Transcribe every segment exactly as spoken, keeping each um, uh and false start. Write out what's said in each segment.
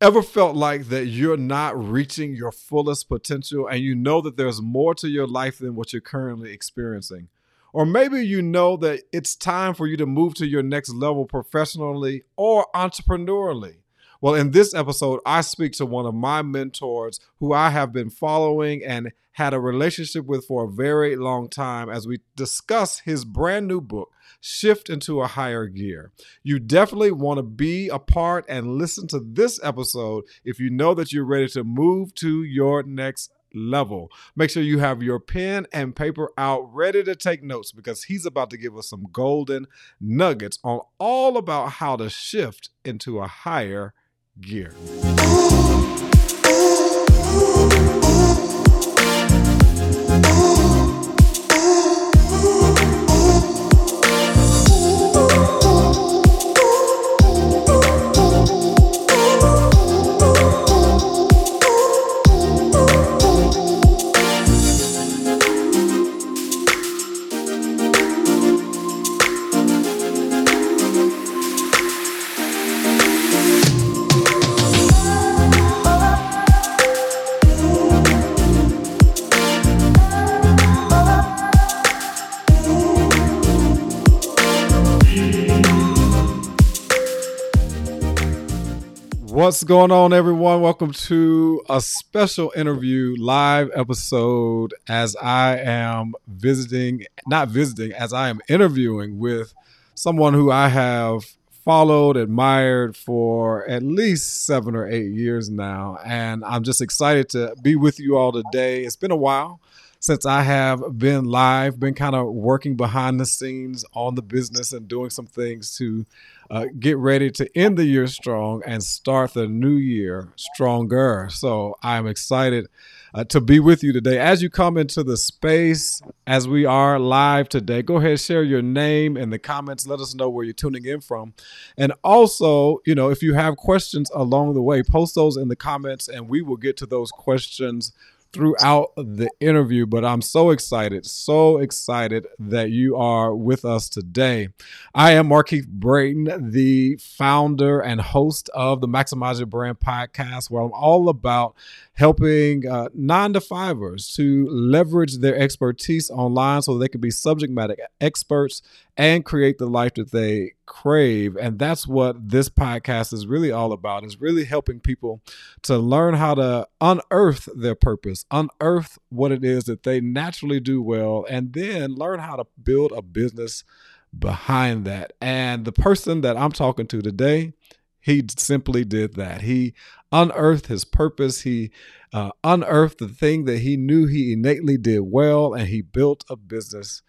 Ever felt like that you're not reaching your fullest potential and you know that there's more to your life than what you're currently experiencing? Or maybe you know that it's time for you to move to your next level professionally or entrepreneurially. Well, in this episode, I speak to one of my mentors who I have been following and had a relationship with for a very long time as we discuss his brand new book, Shift Into a Higher Gear. You definitely want to be a part and listen to this episode if you know that you're ready to move to your next level. Make sure you have your pen and paper out ready to take notes because he's about to give us some golden nuggets on all about how to shift into a higher gear. What's going on, everyone? Welcome to a special interview live episode as I am visiting, not visiting, as I am interviewing with someone who I have followed, admired for at least seven or eight years now. And I'm just excited to be with you all today. It's been a while since I have been live, been kind of working behind the scenes on the business and doing some things to uh, get ready to end the year strong and start the new year stronger. So I'm excited uh, to be with you today. As you come into the space, as we are live today, go ahead, share your name in the comments. Let us know where you're tuning in from. And also, you know, if you have questions along the way, post those in the comments and we will get to those questions throughout the interview. But I'm so excited, so excited that you are with us today. I am Markeith Brayton, the founder and host of the Maximize Your Brand Podcast, where I'm all about helping uh, nine to fivers to leverage their expertise online so they can be subject matter experts and create the life that they crave. And that's what this podcast is really all about, is really helping people to learn how to unearth their purpose, unearth what it is that they naturally do well, and then learn how to build a business behind that. And the person that I'm talking to today, he simply did that. He unearthed his purpose. He uh, unearthed the thing that he knew he innately did well, and he built a business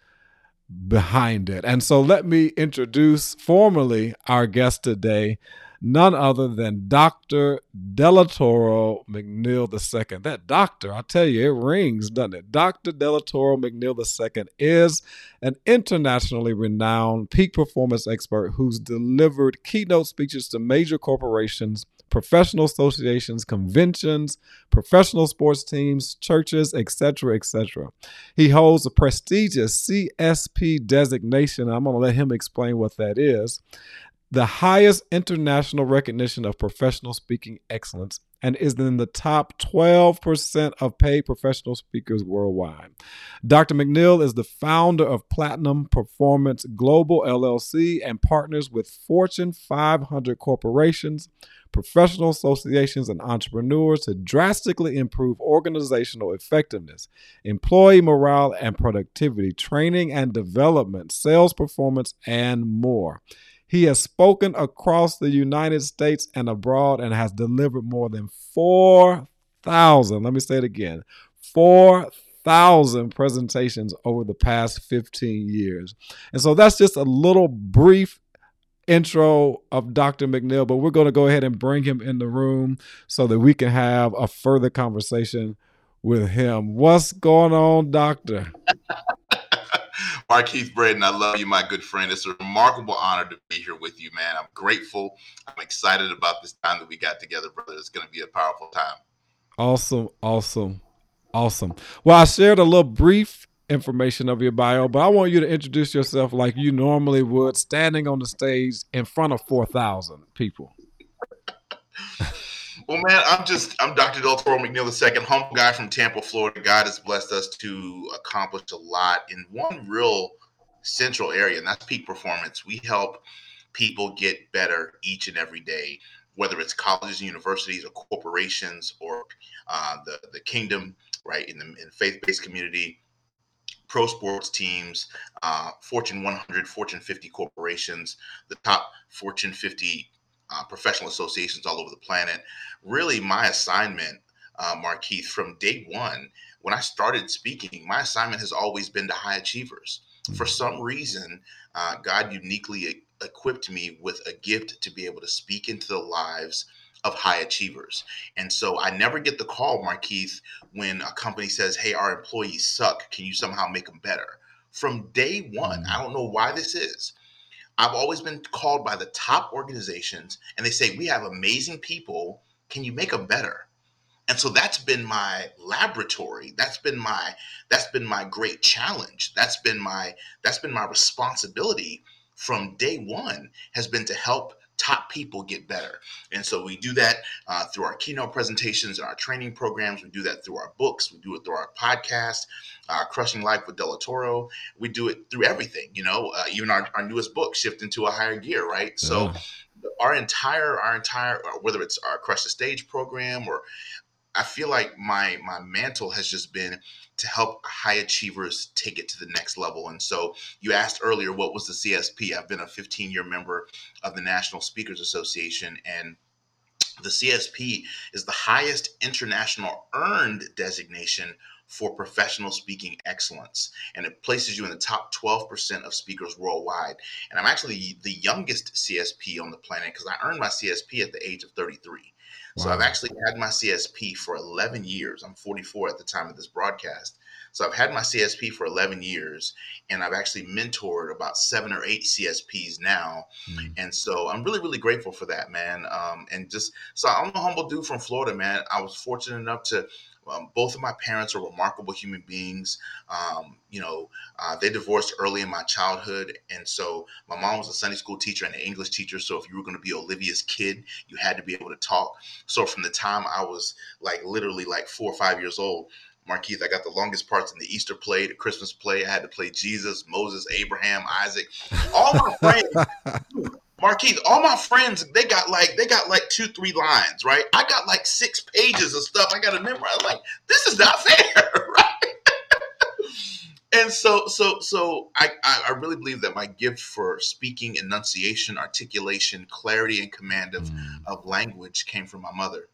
behind it. And so let me introduce formally our guest today, none other than Doctor Delatoro McNeil the second. That doctor, I tell you, it rings, doesn't it? Doctor Delatoro McNeil the second is an internationally renowned peak performance expert who's delivered keynote speeches to major corporations, professional associations, conventions, professional sports teams, churches, et cetera, et cetera. He holds a prestigious C S P designation. I'm going to let him explain what that is. The highest international recognition of professional speaking excellence, and is in the top twelve percent of paid professional speakers worldwide. Doctor McNeil is the founder of Platinum Performance Global L L C and partners with Fortune five hundred corporations, professional associations, and entrepreneurs to drastically improve organizational effectiveness, employee morale and productivity, training and development, sales performance, and more. He has spoken across the United States and abroad and has delivered more than four thousand, let me say it again, four thousand presentations over the past fifteen years. And so that's just a little brief intro of Doctor McNeil, but we're going to go ahead and bring him in the room so that we can have a further conversation with him. What's going on, Doctor? Markeith Brayton, I love you, my good friend. It's a remarkable honor to be here with you, man. I'm grateful. I'm excited about this time that we got together, brother. It's going to be a powerful time. Awesome, awesome, awesome. Well, I shared a little brief information of your bio, but I want you to introduce yourself like you normally would, standing on the stage in front of four thousand people. Well, man, I'm just, I'm Doctor Delatoro McNeil the second, humble guy from Tampa, Florida. God has blessed us to accomplish a lot in one real central area, and that's peak performance. We help people get better each and every day, whether it's colleges and universities or corporations or uh, the, the kingdom, right, in the in faith-based community, pro sports teams, uh, Fortune one hundred, Fortune fifty corporations, the top Fortune fifty uh, professional associations all over the planet. Really, my assignment, uh, Markeith, from day one, when I started speaking, my assignment has always been to high achievers. For some reason, uh, God uniquely equipped me with a gift to be able to speak into the lives of high achievers. And so I never get the call, Markeith, when a company says, hey, our employees suck. Can you somehow make them better? From day one, I don't know why this is. I've always been called by the top organizations and they say, we have amazing people. Can you make them better? And so that's been my laboratory. That's been my, that's been my great challenge. That's been my, that's been my responsibility from day one, has been to help top people get better. And so we do that uh, through our keynote presentations and our training programs. We do that through our books. We do it through our podcast, uh, Crushing Life with Delatoro. We do it through everything, you know, uh, even our, our newest book, Shift Into a Higher Gear, right? So yeah. our entire, our entire, whether it's our Crush the Stage program, or I feel like my, my mantle has just been to help high achievers take it to the next level. And so you asked earlier, what was the C S P? I've been a fifteen-year member of the National Speakers Association, and the C S P is the highest international earned designation for professional speaking excellence. And it places you in the top twelve percent of speakers worldwide. And I'm actually the youngest C S P on the planet because I earned my C S P at the age of thirty-three. Wow. So I've actually had my C S P for eleven years. I'm forty-four at the time of this broadcast. So I've had my C S P for eleven years, and I've actually mentored about seven or eight C S Ps now. Mm. And so I'm really, really grateful for that, man. Um, and just, so I'm a humble dude from Florida, man. I was fortunate enough to, um, both of my parents are remarkable human beings. Um, you know, uh, they divorced early in my childhood. And so my mom was a Sunday school teacher and an English teacher. So if you were going to be Olivia's kid, you had to be able to talk. So from the time I was like literally like four or five years old, Markeith, I got the longest parts in the Easter play, the Christmas play. I had to play Jesus, Moses, Abraham, Isaac, all my friends. Markeith, all my friends, they got like they got like two, three lines, right? I got like six pages of stuff I got to memorize. I'm like, this is not fair, right? And so, so, so I, I really believe that my gift for speaking, enunciation, articulation, clarity, and command of, mm. of language came from my mother.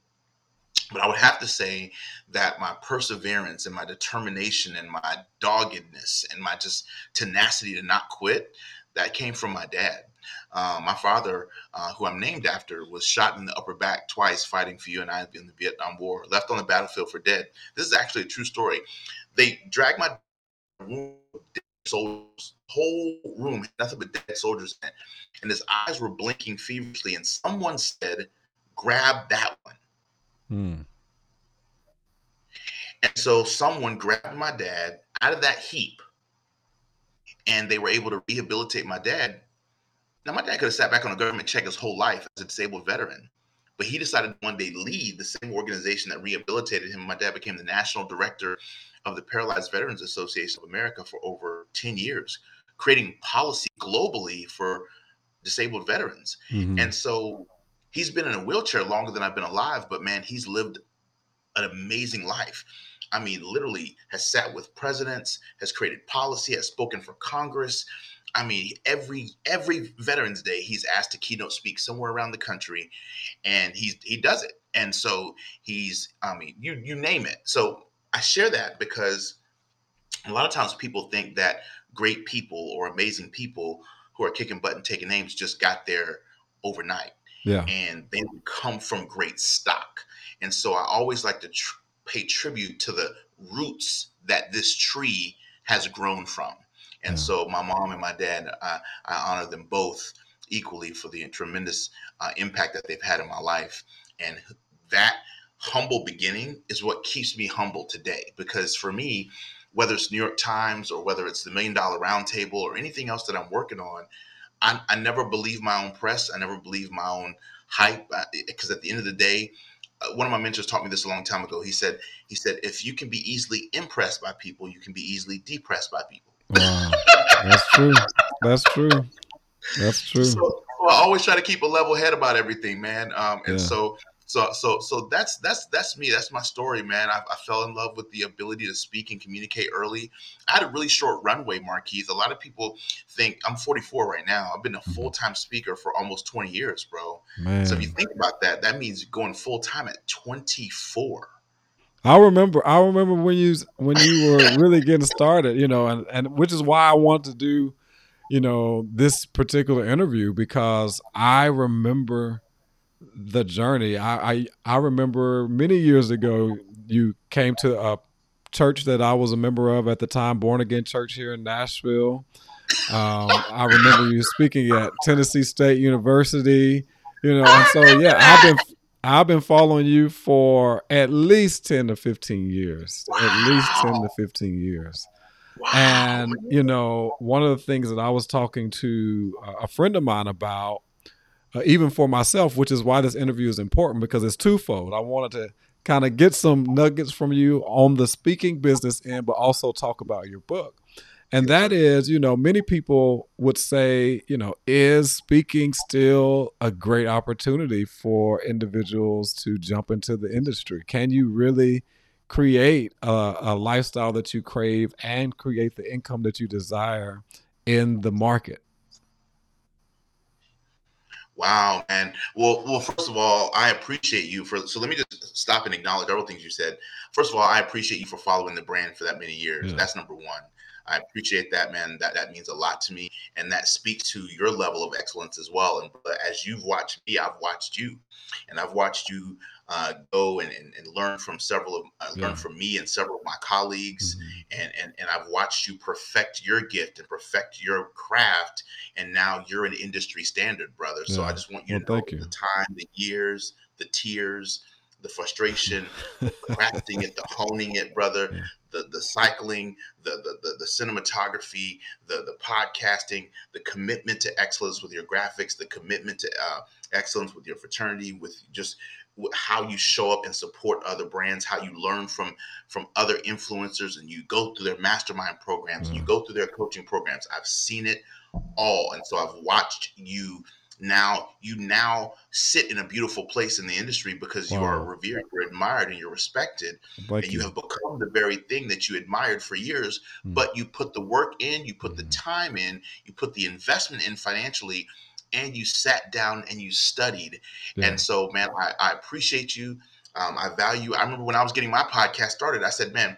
But I would have to say that my perseverance and my determination and my doggedness and my just tenacity to not quit, that came from my dad. Uh, my father, uh, who I'm named after, was shot in the upper back twice fighting for U N I in the Vietnam War, left on the battlefield for dead. This is actually a true story. They dragged my room of dead soldiers, whole room, nothing but dead soldiers in it, and his eyes were blinking feverishly, and someone said, grab that one. Hmm. And so someone grabbed my dad out of that heap, and they were able to rehabilitate my dad. Now, my dad could have sat back on a government check his whole life as a disabled veteran, but he decided one day to lead the same organization that rehabilitated him. My dad became the national director of the Paralyzed Veterans Association of America for over ten years, creating policy globally for disabled veterans. Mm-hmm. And so he's been in a wheelchair longer than I've been alive, but man, he's lived an amazing life. I mean, literally has sat with presidents, has created policy, has spoken for Congress. I mean, every every Veterans Day, he's asked to keynote speak somewhere around the country, and he's he does it. And so he's, I mean, you you name it. So I share that because a lot of times people think that great people or amazing people who are kicking butt and taking names just got there overnight. Yeah. And they come from great stock. And so I always like to tr- pay tribute to the roots that this tree has grown from. And yeah. So my mom and my dad, uh, I honor them both equally for the tremendous uh, impact that they've had in my life. And that humble beginning is what keeps me humble today. Because for me, whether it's New York Times or whether it's the Million Dollar Roundtable or anything else that I'm working on, I, I never believe my own press. I never believe my own hype, because at the end of the day, one of my mentors taught me this a long time ago. He said, he said, if you can be easily impressed by people, you can be easily depressed by people. Wow. That's true. That's true. That's true. So, so I always try to keep a level head about everything, man. Um, and yeah. so, so, so, so that's, that's, that's me. That's my story, man. I, I fell in love with the ability to speak and communicate early. I had a really short runway, Markeith. A lot of people think I'm forty-four right now. I've been a full-time speaker for almost twenty years, bro. Man. So if you think about that, that means going full-time at twenty-four. I remember, I remember when you, when you were really getting started, you know, and, and which is why I want to do, you know, this particular interview, because I remember the journey. I, I, I remember many years ago, you came to a church that I was a member of at the time, Born Again Church here in Nashville. Um, I remember you speaking at Tennessee State University, you know, and so, yeah, I've been, I've been following you for at least ten to fifteen years, wow. at least ten to fifteen years. Wow. And, you know, one of the things that I was talking to a friend of mine about, uh, even for myself, which is why this interview is important, because it's twofold. I wanted to kind of get some nuggets from you on the speaking business end, but also talk about your book. And that is, you know, many people would say, you know, is speaking still a great opportunity for individuals to jump into the industry? Can you really create a, a lifestyle that you crave and create the income that you desire in the market? Wow, man. Well, well, first of all, I appreciate you for, so let me just stop and acknowledge all the things you said. First of all, I appreciate you for following the brand for that many years. Yeah. That's number one. I appreciate that, man. That that means a lot to me. And that speaks to your level of excellence as well. And as you've watched me, I've watched you. And I've watched you uh, go and, and, and learn from several of uh, yeah. learn from me and several of my colleagues. Mm-hmm. And, and, and I've watched you perfect your gift and perfect your craft. And now you're an industry standard, brother. Yeah. So I just want you well, to know thank you. The time, the years, the tears, the frustration, the crafting it, the honing it, brother, yeah. the the cycling, the, the the the cinematography, the the podcasting, the commitment to excellence with your graphics, the commitment to uh, excellence with your fraternity, with just how you show up and support other brands, how you learn from from other influencers, and you go through their mastermind programs, mm-hmm. you go through their coaching programs. I've seen it all. And so I've watched you. Now you now sit in a beautiful place in the industry because wow. you are revered, you're admired, and you're respected, like and you, you have become the very thing that you admired for years. Mm-hmm. But you put the work in, you put mm-hmm. the time in, you put the investment in financially, and you sat down and you studied. Yeah. And so, man, I, I appreciate you. Um, I value. I remember when I was getting my podcast started, I said, man,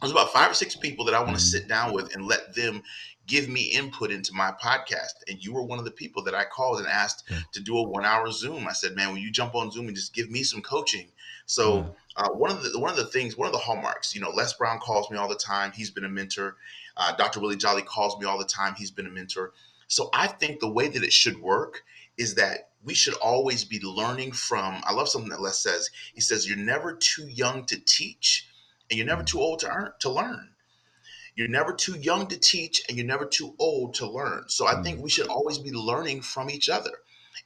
there's about five or six people that I want to mm-hmm. sit down with and let them give me input into my podcast. And you were one of the people that I called and asked yeah. to do a one hour Zoom. I said, man, will you jump on Zoom and just give me some coaching? So yeah. uh, one of the, one of the things, one of the hallmarks, you know, Les Brown calls me all the time. He's been a mentor. Uh, Doctor Willie Jolly calls me all the time. He's been a mentor. So I think the way that it should work is that we should always be learning from, I love something that Les says. He says, you're never too young to teach and you're never too old to earn, to learn. You're never too young to teach and you're never too old to learn. So I think we should always be learning from each other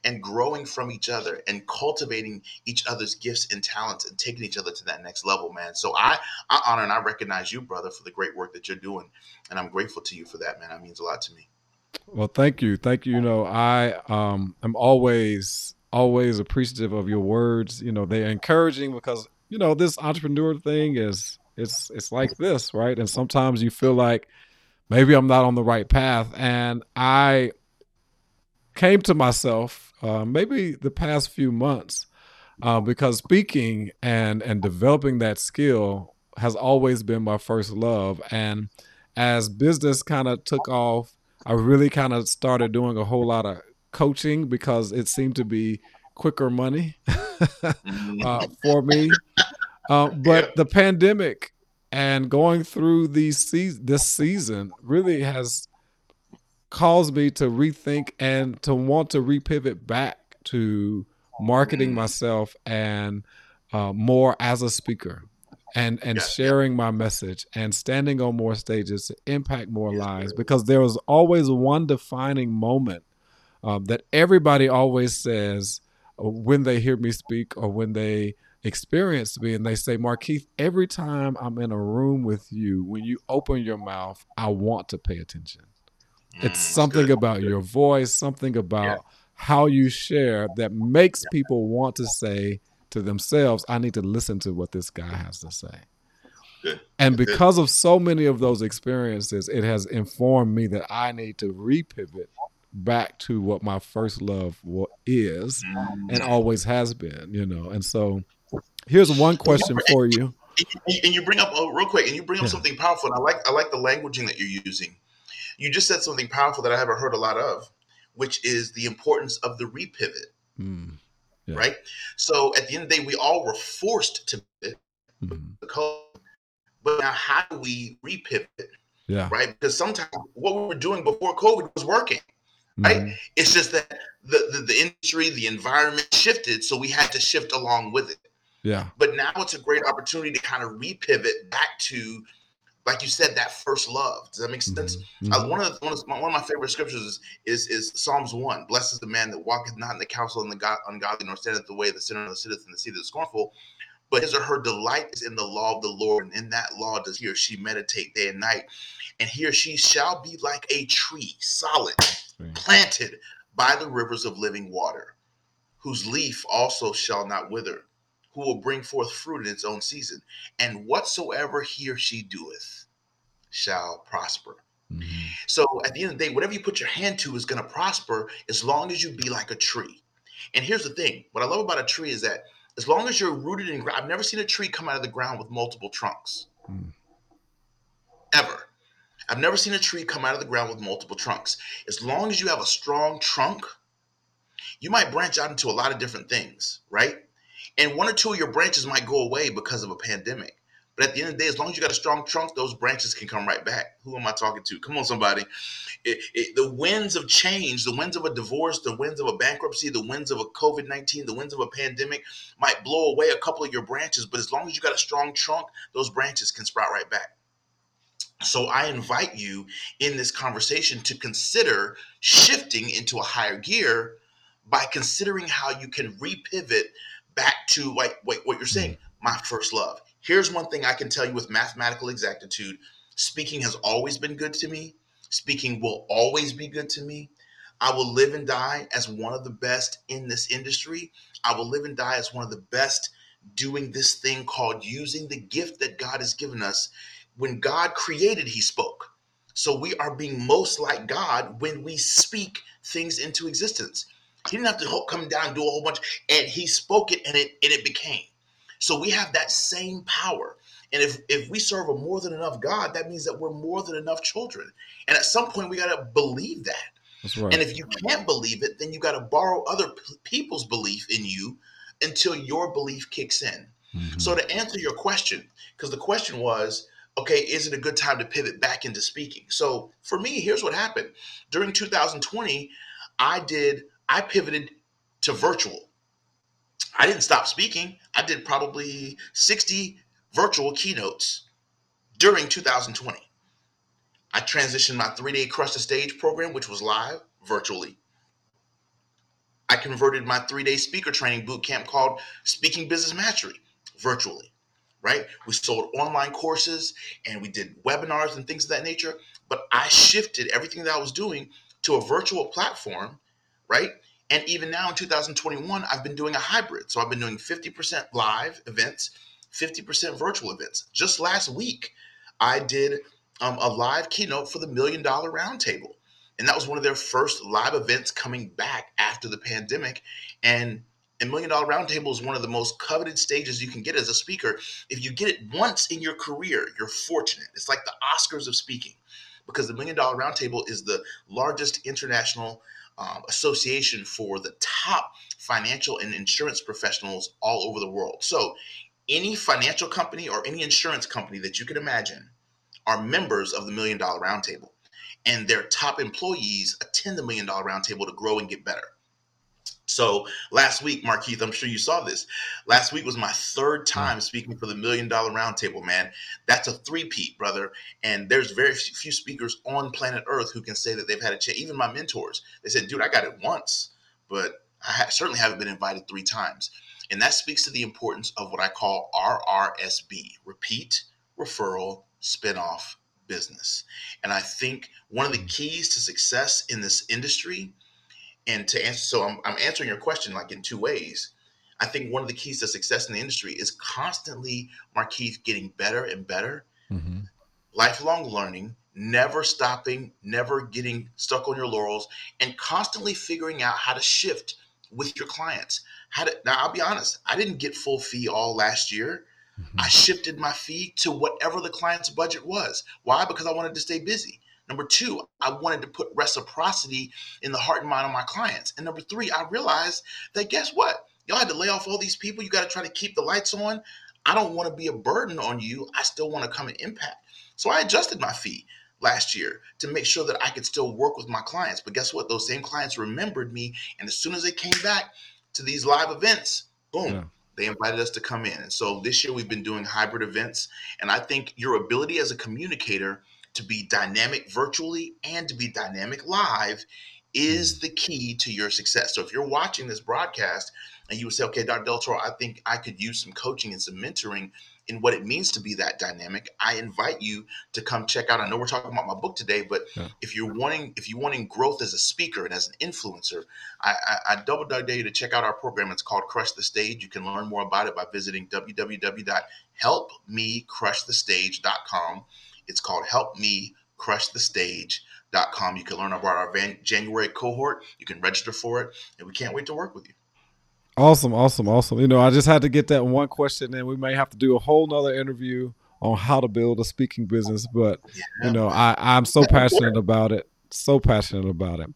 and growing from each other and cultivating each other's gifts and talents and taking each other to that next level, man. So I, I honor and I recognize you, brother, for the great work that you're doing. And I'm grateful to you for that, man. That means a lot to me. Well, thank you. Thank you. You know, I um, am always, always appreciative of your words. You know, they're encouraging because, you know, this entrepreneur thing is, It's it's like this, right? And sometimes you feel like maybe I'm not on the right path. And I came to myself uh, maybe the past few months uh, because speaking and and developing that skill has always been my first love. And as business kind of took off, I really kind of started doing a whole lot of coaching because it seemed to be quicker money uh, for me. Uh, but yeah. the pandemic and going through these se- this season really has caused me to rethink and to want to repivot back to marketing myself and uh, more as a speaker and, and yeah. sharing my message and standing on more stages to impact more yeah. lives, because there was always one defining moment uh, that everybody always says, when they hear me speak or when they experience me and they say, Markeith, every time I'm in a room with you, when you open your mouth, I want to pay attention. Mm, it's something good. about good. your voice, something about yeah. how you share that makes yeah. people want to say to themselves, I need to listen to what this guy has to say. Good. And because good. of so many of those experiences, it has informed me that I need to repivot back to what my first love is and always has been, you know. And so here's one question for you. And you bring up oh, real quick, and you bring up yeah. something powerful. And I like I like the languaging that you're using. You just said something powerful that I haven't heard a lot of, which is the importance of the repivot. Mm. Yeah. Right. So at the end of the day, we all were forced to pivot, mm. but now how do we repivot? Yeah. Right. Because sometimes what we were doing before COVID was working. Right. Mm-hmm. It's just that the, the, the industry, the environment shifted. So we had to shift along with it. Yeah. But now it's a great opportunity to kind of repivot back to, like you said, that first love. Does that make sense? Mm-hmm. Uh, one, of the, one, of my, one of my favorite scriptures is, is is Psalms one. Blessed is the man that walketh not in the counsel of the God, ungodly, nor standeth the way of the sinner, nor sitteth in the seat of the scornful. But his or her delight is in the law of the Lord. And in that law does he or she meditate day and night. And he or she shall be like a tree, solid, planted by the rivers of living water, whose leaf also shall not wither, who will bring forth fruit in its own season. And whatsoever he or she doeth shall prosper. Mm-hmm. So at the end of the day, whatever you put your hand to is going to prosper as long as you be like a tree. And here's the thing. What I love about a tree is that as long as you're rooted in ground, I've never seen a tree come out of the ground with multiple trunks. Mm. Ever. I've never seen a tree come out of the ground with multiple trunks. As long as you have a strong trunk, you might branch out into a lot of different things, right? And one or two of your branches might go away because of a pandemic. But at the end of the day, as long as you got a strong trunk, those branches can come right back. Who am I talking to? Come on, somebody. It, it, the winds of change, the winds of a divorce, the winds of a bankruptcy, the winds of a COVID nineteen, the winds of a pandemic might blow away a couple of your branches. But as long as you got a strong trunk, those branches can sprout right back. So I invite you in this conversation to consider shifting into a higher gear by considering how you can repivot back to like what you're saying, my first love. Here's one thing I can tell you with mathematical exactitude. Speaking has always been good to me. Speaking will always be good to me. I will live and die as one of the best in this industry. I will live and die as one of the best doing this thing called using the gift that God has given us. When God created, he spoke. So we are being most like God when we speak things into existence. He didn't have to come down and do a whole bunch, and he spoke it and it and it became. So we have that same power. And if, if we serve a more than enough God, that means that we're more than enough children. And at some point, we got to believe that. That's right. And if you can't believe it, then you got to borrow other p- people's belief in you until your belief kicks in. Mm-hmm. So to answer your question, because the question was, okay, is it a good time to pivot back into speaking? So for me, here's what happened. During two thousand twenty, I did, I pivoted to virtual. I didn't stop speaking. I did probably sixty virtual keynotes during two thousand twenty. I transitioned my three-day Crush the Stage program, which was live, virtually. I converted my three-day speaker training boot camp called Speaking Business Mastery, virtually. Right? We sold online courses and we did webinars and things of that nature. But I shifted everything that I was doing to a virtual platform, right? And even now in two thousand twenty-one, I've been doing a hybrid. So I've been doing fifty percent live events, fifty percent virtual events. Just last week, I did um, a live keynote for the Million Dollar Roundtable. And that was one of their first live events coming back after the pandemic. And A Million Dollar Roundtable is one of the most coveted stages you can get as a speaker. If you get it once in your career, you're fortunate. It's like the Oscars of speaking, because the Million Dollar Roundtable is the largest international um, association for the top financial and insurance professionals all over the world. So any financial company or any insurance company that you can imagine are members of the Million Dollar Roundtable, and their top employees attend the Million Dollar Roundtable to grow and get better. So last week, Markeith, I'm sure you saw this. Last week was my third time speaking for the Million Dollar Roundtable, man. That's a three-peat, brother. And there's very few speakers on planet Earth who can say that they've had a chance. Even my mentors, they said, dude, I got it once, but I ha- certainly haven't been invited three times. And that speaks to the importance of what I call R R S B, repeat, referral, spinoff business. And I think one of the keys to success in this industry, and to answer, so I'm, I'm answering your question like in two ways. I think one of the keys to success in the industry is constantly, Markeith, getting better and better, mm-hmm. lifelong learning, never stopping, never getting stuck on your laurels, and constantly figuring out how to shift with your clients. How to, now, I'll be honest, I didn't get full fee all last year. Mm-hmm. I shifted my fee to whatever the client's budget was. Why? Because I wanted to stay busy. Number two, I wanted to put reciprocity in the heart and mind of my clients. And number three, I realized that, guess what? Y'all had to lay off all these people. You got to try to keep the lights on. I don't want to be a burden on you. I still want to come and impact. So I adjusted my fee last year to make sure that I could still work with my clients. But guess what? Those same clients remembered me. And as soon as they came back to these live events, boom, yeah. they invited us to come in. And so this year we've been doing hybrid events. And I think your ability as a communicator to be dynamic virtually and to be dynamic live is the key to your success. So if you're watching this broadcast and you would say, okay, Doctor Delatoro, I think I could use some coaching and some mentoring in what it means to be that dynamic, I invite you to come check out. I know we're talking about my book today, but yeah. if you're wanting if you're wanting growth as a speaker and as an influencer, I, I, I double dare you to check out our program. It's called Crush the Stage. You can learn more about it by visiting w w w dot help me crush the stage dot com. It's called Help Me Crush the Stage. Dot com. You can learn about our van- January cohort. You can register for it, and we can't wait to work with you. Awesome, awesome, awesome. You know, I just had to get that one question, and we may have to do a whole nother interview on how to build a speaking business. But yeah. you know, I, I'm so passionate about it. So passionate about it.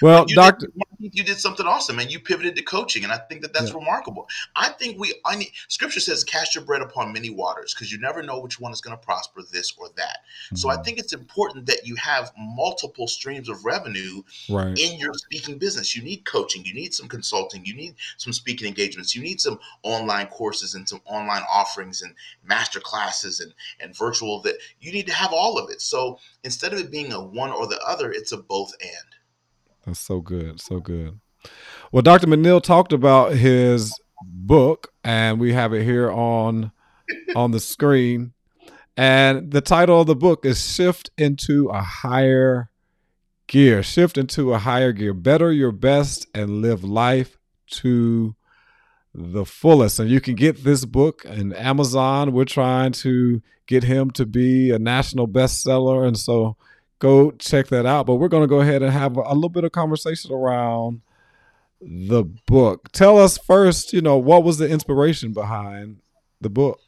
Well, you Doctor, did, you did something awesome, and you pivoted to coaching, and I think that that's yeah. remarkable. I think we, I need, Scripture says, "Cast your bread upon many waters," because you never know which one is going to prosper, this or that. Mm-hmm. So I think it's important that you have multiple streams of revenue right. in your speaking business. You need coaching, you need some consulting, you need some speaking engagements, you need some online courses and some online offerings and master classes and and virtual. That you need to have all of it. So instead of it being a one or the other, it's a both and. That's so good. So good. Well, Doctor McNeil talked about his book, and we have it here on, on the screen. And the title of the book is Shift Into a Higher Gear. Shift into a higher gear. Better your best and live life to the fullest. And you can get this book in Amazon. We're trying to get him to be a national bestseller. And so go check that out. But we're going to go ahead and have a little bit of conversation around the book. Tell us first, you know, what was the inspiration behind the book?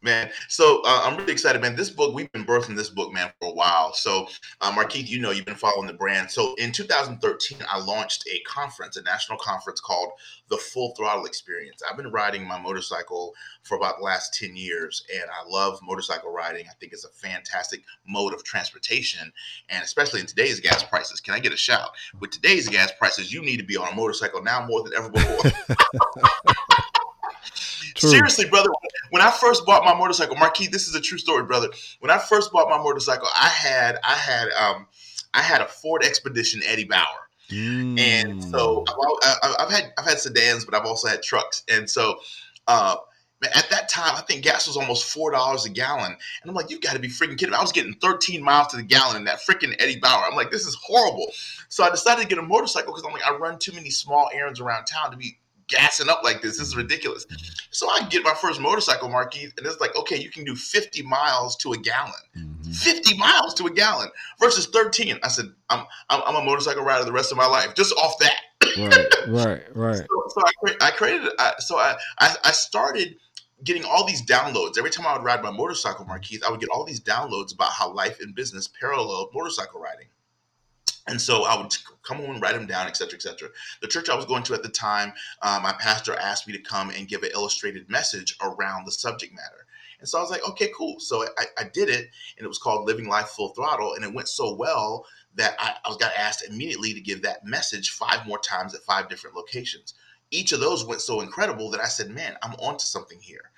Man, so uh, I'm really excited, man. This book, we've been birthing this book, man, for a while. So, um, Markeith, you know, you've been following the brand. So in two thousand thirteen, I launched a conference, a national conference called the Full Throttle Experience. I've been riding my motorcycle for about the last ten years, and I love motorcycle riding. I think it's a fantastic mode of transportation, and especially in today's gas prices. Can I get a shout? With today's gas prices, you need to be on a motorcycle now more than ever before. True. Seriously, brother, when I first bought my motorcycle, Markeith, this is a true story, brother. When I first bought my motorcycle, I had I had um, I had a Ford Expedition Eddie Bauer, mm. and so I've, I've had I've had sedans, but I've also had trucks, and so uh, at that time, I think gas was almost four dollars a gallon, and I'm like, you got to be freaking kidding me! I was getting thirteen miles to the gallon in that freaking Eddie Bauer. I'm like, this is horrible. So I decided to get a motorcycle because I'm like, I run too many small errands around town to be gassing up like this. This is ridiculous. So I get my first motorcycle, Markeith, and it's like, okay, you can do fifty miles to a gallon, mm-hmm. fifty miles to a gallon versus thirteen. I said, I'm, I'm I'm a motorcycle rider the rest of my life, just off that. Right, right, right. So, so I, cre- I created, I, so I, I I started getting all these downloads. Every time I would ride my motorcycle, Markeith, I would get all these downloads about how life and business paralleled motorcycle riding. And so I would come home and write them down, et cetera, et cetera. The church I was going to at the time, uh, my pastor asked me to come and give an illustrated message around the subject matter. And so I was like, okay, cool. So I, I did it, and it was called Living Life Full Throttle. And it went so well that I, I got asked immediately to give that message five more times at five different locations. Each of those went so incredible that I said, man, I'm onto something here.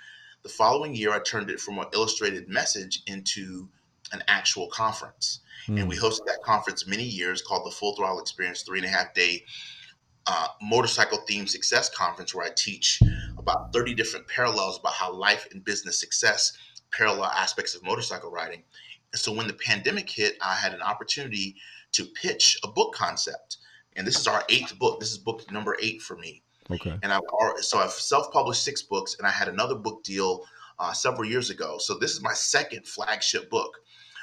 The following year, I turned it from an illustrated message into an actual conference. And we hosted that conference many years, called the Full Throttle Experience, three and a half day uh, motorcycle themed success conference where I teach about thirty different parallels about how life and business success parallel aspects of motorcycle riding. And so when the pandemic hit, I had an opportunity to pitch a book concept. And this is our eighth book. This is book number eight for me. Okay. And I've already, so I've self-published six books, and I had another book deal uh, several years ago. So this is my second flagship book.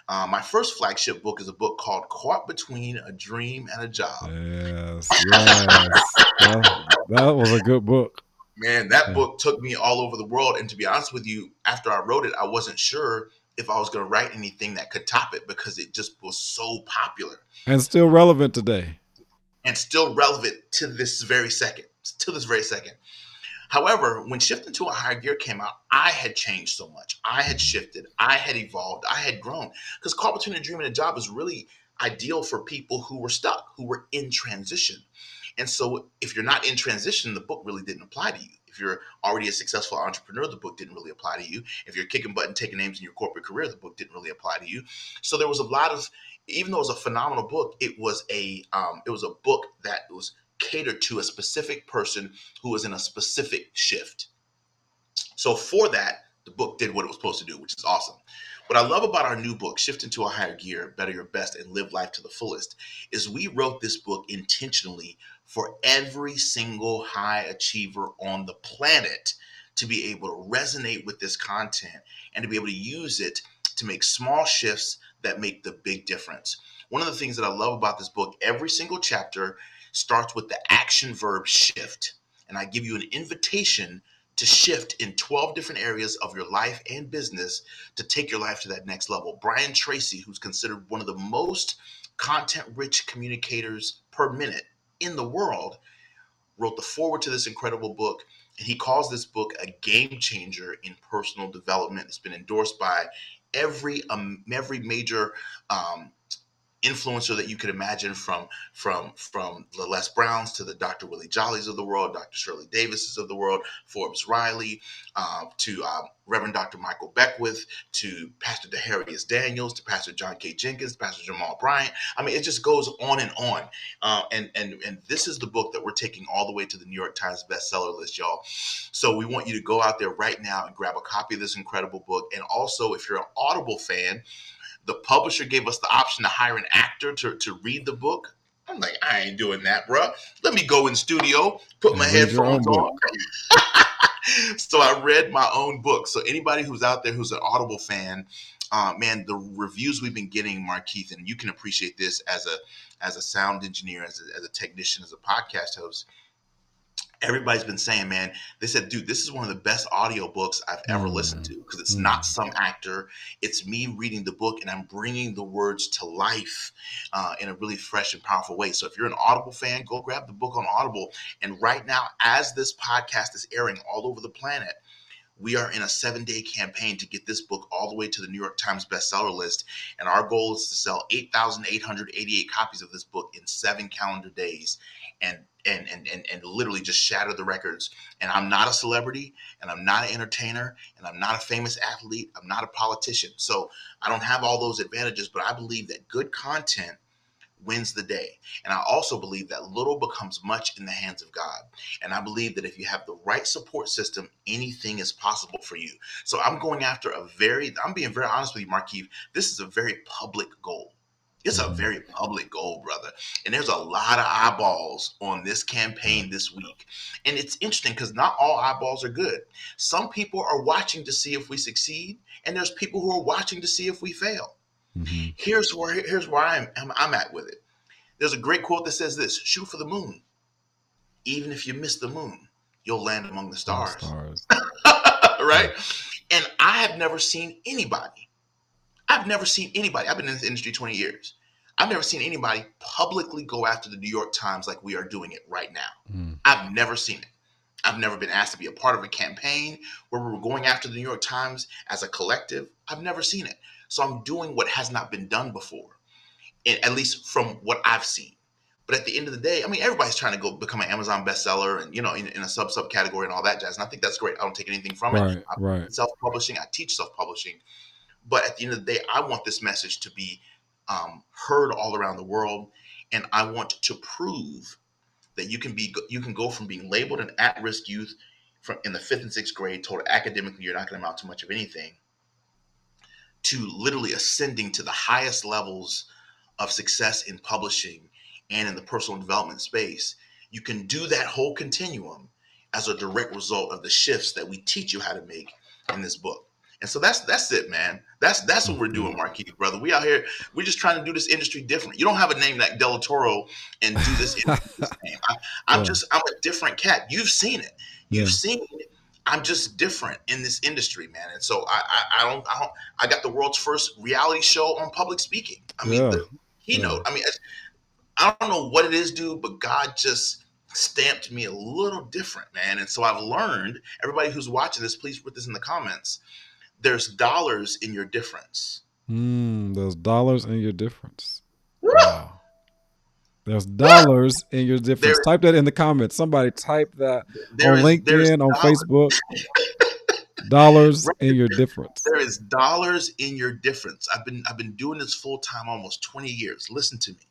Uh, my first flagship book is a book called Caught Between a Dream and a Job. Yes, yes. that, that was a good book. Man, that yeah. book took me all over the world. And to be honest with you, after I wrote it, I wasn't sure if I was going to write anything that could top it because it just was so popular. And still relevant today. And still relevant to this very second. To this very second. However, when Shift Into a Higher Gear came out, I had changed so much. I had shifted. I had evolved. I had grown. Because Caught Between a Dream and a Job is really ideal for people who were stuck, who were in transition. And so if you're not in transition, the book really didn't apply to you. If you're already a successful entrepreneur, the book didn't really apply to you. If you're kicking butt and taking names in your corporate career, the book didn't really apply to you. So there was a lot of, even though it was a phenomenal book, it was a um, it was a book that was catered to a specific person who was in a specific shift. So for that, the book did what it was supposed to do, which is awesome. What I love about our new book, Shift Into a Higher Gear, Better Your Best, and Live Life to the Fullest, is we wrote this book intentionally for every single high achiever on the planet to be able to resonate with this content and to be able to use it to make small shifts that make the big difference. One of the things that I love about this book, every single chapter starts with the action verb shift. And I give you an invitation to shift in twelve different areas of your life and business to take your life to that next level. Brian Tracy, who's considered one of the most content-rich communicators per minute in the world, wrote the foreword to this incredible book. And he calls this book a game changer in personal development. It's been endorsed by every um, every major um influencer that you could imagine, from from from the Les Browns to the Doctor Willie Jollies of the world, Doctor Shirley Davises of the world, Forbes Riley, uh, to uh, Reverend Doctor Michael Beckwith, to Pastor DeHarrius Daniels, to Pastor John K. Jenkins, Pastor Jamal Bryant. I mean, it just goes on and on. Uh, and and and this is the book that we're taking all the way to the New York Times bestseller list, y'all. So we want you to go out there right now and grab a copy of this incredible book. And also, if you're an Audible fan, the publisher gave us the option to hire an actor to, to read the book. I'm like, I ain't doing that, bro. Let me go in studio, put and my headphones on. So I read my own book. So anybody who's out there who's an Audible fan, uh, man, the reviews we've been getting, Markeith, and you can appreciate this as a as a sound engineer, as a, as a technician, as a podcast host. Everybody's been saying, man, they said, dude, this is one of the best audiobooks I've ever mm-hmm. listened to, because it's mm-hmm. not some actor. It's me reading the book, and I'm bringing the words to life uh, in a really fresh and powerful way. So if you're an Audible fan, go grab the book on Audible. And right now, as this podcast is airing all over the planet, we are in a seven-day campaign to get this book all the way to the New York Times bestseller list. And our goal is to sell eight thousand eight hundred eighty-eight copies of this book in seven calendar days. And And, and and and literally just shatter the records. And I'm not a celebrity, and I'm not an entertainer, and I'm not a famous athlete. I'm not a politician. So I don't have all those advantages, but I believe that good content wins the day. And I also believe that little becomes much in the hands of God. And I believe that if you have the right support system, anything is possible for you. So I'm going after a very, I'm being very honest with you, Markeith, this is a very public goal. It's a very public goal, brother. And there's a lot of eyeballs on this campaign this week. And it's interesting because not all eyeballs are good. Some people are watching to see if we succeed, and there's people who are watching to see if we fail. Mm-hmm. Here's where here's where I'm, I'm, I'm at with it. There's a great quote that says this: shoot for the moon. Even if you miss the moon, you'll land among the stars. stars. Right? And I have never seen anybody. I've never seen anybody, I've been in this industry twenty years, I've never seen anybody publicly go after the New York Times like we are doing it right now. Mm. I've never seen it. I've never been asked to be a part of a campaign where we were going after the New York Times as a collective. I've never seen it. So I'm doing what has not been done before, and at least from what I've seen. But at the end of the day, I mean, everybody's trying to go become an Amazon bestseller and, you know, in, in a sub sub category and all that jazz. And I think that's great. I don't take anything from right, it. I'm right. self-publishing, I teach self-publishing. But at the end of the day, I want this message to be um, heard all around the world. And I want to prove that you can be you can go from being labeled an at-risk youth from in the fifth and sixth grade, told academically you're not going to amount to much of anything, to literally ascending to the highest levels of success in publishing and in the personal development space. You can do that whole continuum as a direct result of the shifts that we teach you how to make in this book. And so that's that's it, man. That's that's what we're doing, Markeith, brother. We out here, we're just trying to do this industry different. You don't have a name like Delatoro and do this industry this name. I, I'm yeah. just, I'm a different cat. You've seen it. You've yeah. seen it. I'm just different in this industry, man. And so I, I, I don't, I don't, I got the world's first reality show on public speaking. I mean, yeah. the keynote. Yeah. I mean, I don't know what it is, dude, but God just stamped me a little different, man. And so I've learned, everybody who's watching this, please put this in the comments. There's dollars in your difference. Mm, there's dollars in your difference. Wow. There's dollars in your difference. There, type that in the comments. Somebody type that on is, LinkedIn, on dollars. Facebook. Dollars in your difference. There is dollars in your difference. I've been I've been doing this full time almost twenty years. Listen to me.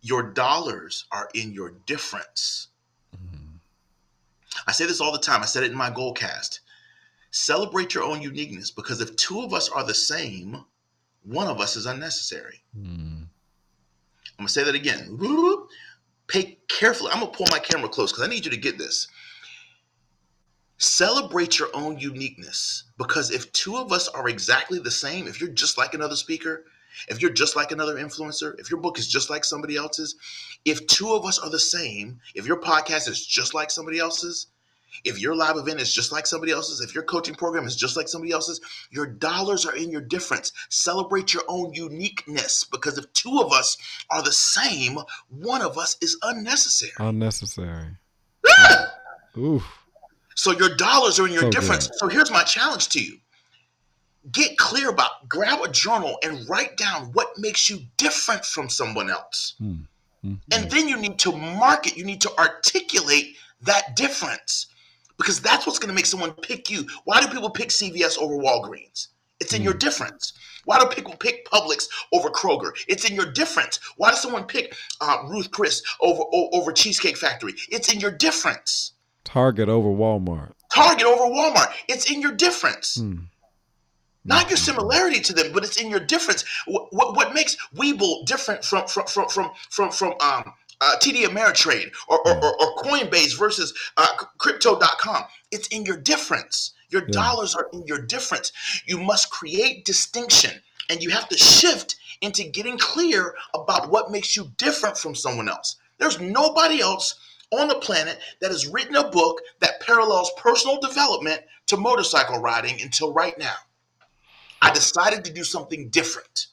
Your dollars are in your difference. Mm. I say this all the time. I said it in my Goldcast. Celebrate your own uniqueness, because if two of us are the same, one of us is unnecessary. Mm. I'm going to say that again. Pay carefully. I'm going to pull my camera close because I need you to get this. Celebrate your own uniqueness, because if two of us are exactly the same, if you're just like another speaker, if you're just like another influencer, if your book is just like somebody else's, if two of us are the same, if your podcast is just like somebody else's, if your live event is just like somebody else's, if your coaching program is just like somebody else's, your dollars are in your difference. Celebrate your own uniqueness, because if two of us are the same, one of us is unnecessary. Unnecessary. Ah! Oof. So your dollars are in your so difference. Good. So here's my challenge to you. Get clear about, grab a journal and write down what makes you different from someone else. Mm. Mm. And then you need to market, you need to articulate that difference. Because that's what's going to make someone pick you. Why do people pick C V S over Walgreens? It's in mm. your difference. Why do people pick Publix over Kroger? It's in your difference. Why does someone pick uh, Ruth Chris over over Cheesecake Factory? It's in your difference. Target over Walmart. Target over Walmart. It's in your difference. Mm. Not your similarity to them, but it's in your difference. What what, what makes Webull different from from from from from, from um? Uh, T D Ameritrade or, or, or, or Coinbase versus uh, crypto dot com. It's in your difference. Your yeah. dollars are in your difference. You must create distinction, and you have to shift into getting clear about what makes you different from someone else. There's nobody else on the planet that has written a book that parallels personal development to motorcycle riding until right now. I decided to do something different.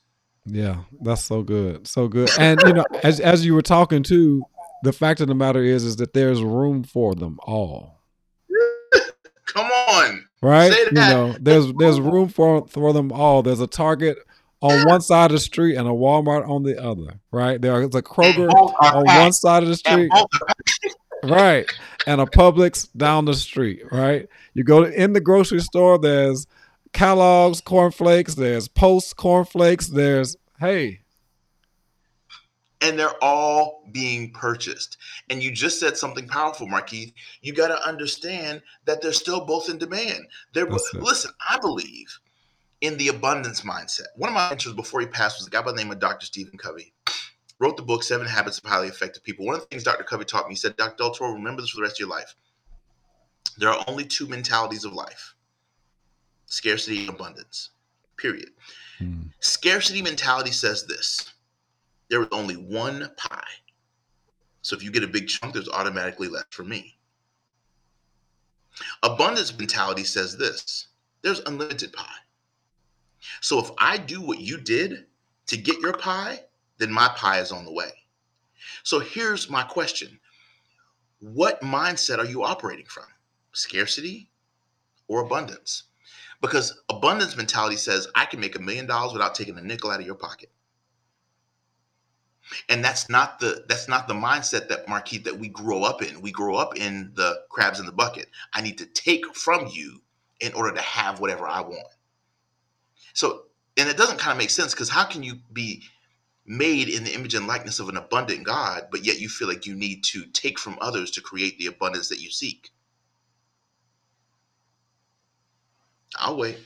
Yeah, that's so good. So good. And, you know, as as you were talking to, the fact of the matter is, is that there's room for them all. Come on. Right. Say that. You know, there's there's room for, for them all. There's a Target on one side of the street and a Walmart on the other. Right. There's a Kroger on one side of the street. Right. And a Publix down the street. Right. You go to, in the grocery store, there's Kellogg's cornflakes, there's Post cornflakes, there's hey, and they're all being purchased. And you just said something powerful, Markeith. You got to understand that they're still both in demand. They're listen. I believe in the abundance mindset. One of my mentors before he passed was a guy by the name of Doctor Stephen Covey. Wrote the book Seven Habits of Highly Effective People. One of the things Doctor Covey taught me, he said, "Doctor Delatoro, remember this for the rest of your life. There are only two mentalities of life." Scarcity and abundance, period. Mm. Scarcity mentality says this: there is only one pie. So if you get a big chunk, there's automatically less for me. Abundance mentality says this: there's unlimited pie. So if I do what you did to get your pie, then my pie is on the way. So here's my question. What mindset are you operating from? Scarcity or abundance? Because abundance mentality says I can make a million dollars without taking a nickel out of your pocket. And that's not the that's not the mindset that, Markeith, that we grow up in. We grow up in the crabs in the bucket. I need to take from you in order to have whatever I want. So, and it doesn't kind of make sense, because how can you be made in the image and likeness of an abundant God, but yet you feel like you need to take from others to create the abundance that you seek. I'll wait.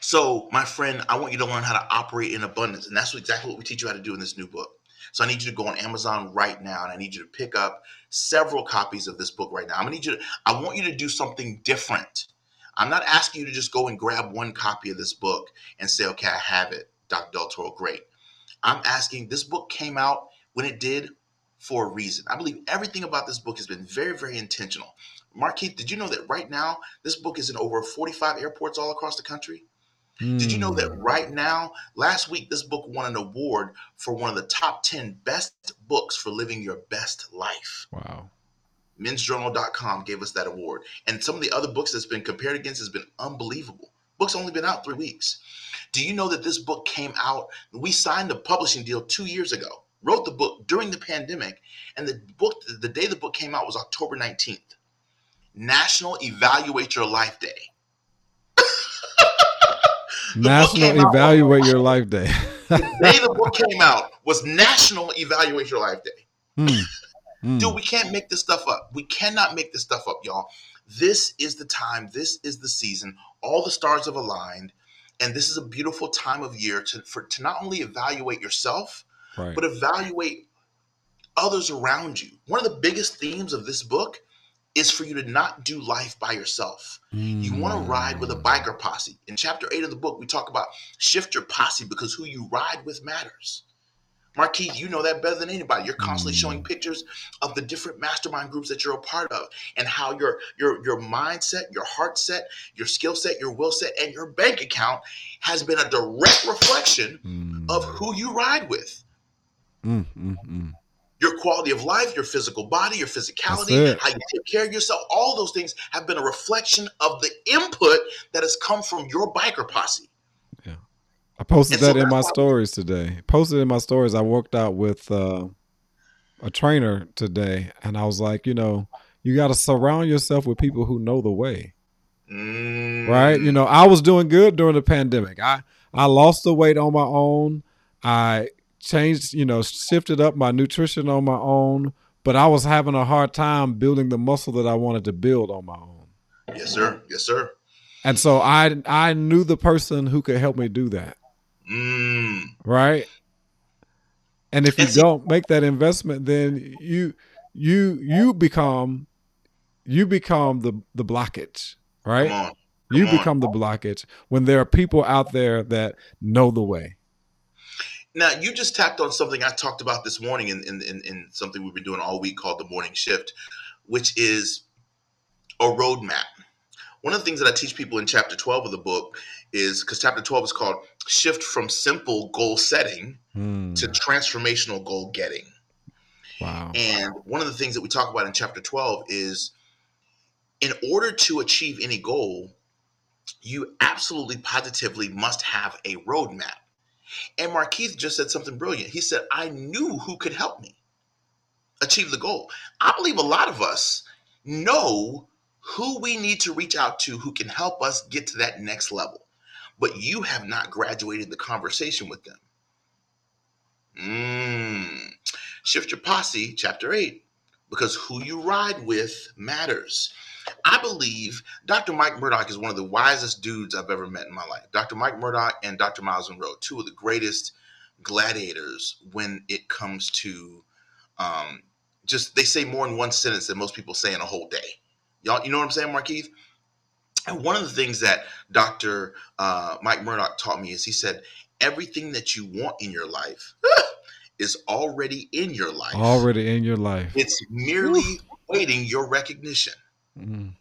So, my friend, I want you to learn how to operate in abundance, and that's exactly what we teach you how to do in this new book. So I need you to go on Amazon right now, and I need you to pick up several copies of this book right now. I'm gonna need you to, I want you to do something different. I'm not asking you to just go and grab one copy of this book and say, okay, I have it, Doctor Delatoro, great. I'm asking, this book came out when it did for a reason. I believe everything about this book has been very, very intentional. Markeith, did you know that right now, this book is in over forty-five airports all across the country? Mm. Did you know that right now, last week, this book won an award for one of the top ten best books for living your best life? Wow. men's journal dot com gave us that award. And some of the other books that's been compared against has been unbelievable. Book's only been out three weeks. Do you know that this book came out? We signed the publishing deal two years ago, wrote the book during the pandemic, and the book, the day the book came out was October nineteenth. National Evaluate Your Life Day. National Evaluate Your Life Day. The day the book came out was National Evaluate Your Life Day. Mm. Mm. Dude, we can't make this stuff up. We cannot make this stuff up, y'all. This is the time. This is the season. All the stars have aligned. And this is a beautiful time of year to, for, to not only evaluate yourself, right, but evaluate others around you. One of the biggest themes of this book is for you to not do life by yourself. Mm. You want to ride with a biker posse. In chapter eight of the book, we talk about shift your posse because who you ride with matters. Markeith, you know that better than anybody. You're constantly mm. showing pictures of the different mastermind groups that you're a part of and how your your your mindset, your heart set, your skill set, your will set, and your bank account has been a direct reflection mm. of who you ride with. Mm, mm, mm. Your quality of life, your physical body, your physicality, how you take care of yourself, all those things have been a reflection of the input that has come from your biker posse. Yeah. I posted and that so in my stories today. Posted in my stories. I worked out with uh, a trainer today, and I was like, you know, you got to surround yourself with people who know the way. Mm. Right? You know, I was doing good during the pandemic. I, I lost the weight on my own. I changed, you know, shifted up my nutrition on my own, but I was having a hard time building the muscle that I wanted to build on my own. Yes, sir. Yes, sir. And so I I knew the person who could help me do that. Mm. Right? And if you don't make that investment, then you you you become you become the the blockage, right? Come on. Come you become on. the blockage when there are people out there that know the way. Now, you just tapped on something I talked about this morning in, in, in, in something we've been doing all week called the morning shift, which is a roadmap. One of the things that I teach people in chapter twelve of the book is, because chapter twelve is called Shift from Simple Goal Setting mm. to Transformational Goal Getting. Wow. And one of the things that we talk about in chapter twelve is, in order to achieve any goal, you absolutely positively must have a roadmap. And Markeith just said something brilliant. He said, I knew who could help me achieve the goal. I believe a lot of us know who we need to reach out to who can help us get to that next level. But you have not graduated the conversation with them. Mm. Shift your posse, chapter eight, because who you ride with matters. I believe Doctor Mike Murdock is one of the wisest dudes I've ever met in my life. Doctor Mike Murdock and Doctor Myles Munroe, two of the greatest gladiators when it comes to um, just, they say more in one sentence than most people say in a whole day. Y'all, you know what I'm saying, Markeith? And one of the things that Doctor Uh, Mike Murdock taught me is he said, everything that you want in your life is already in your life. Already in your life. It's merely Ooh. waiting your recognition. Mm,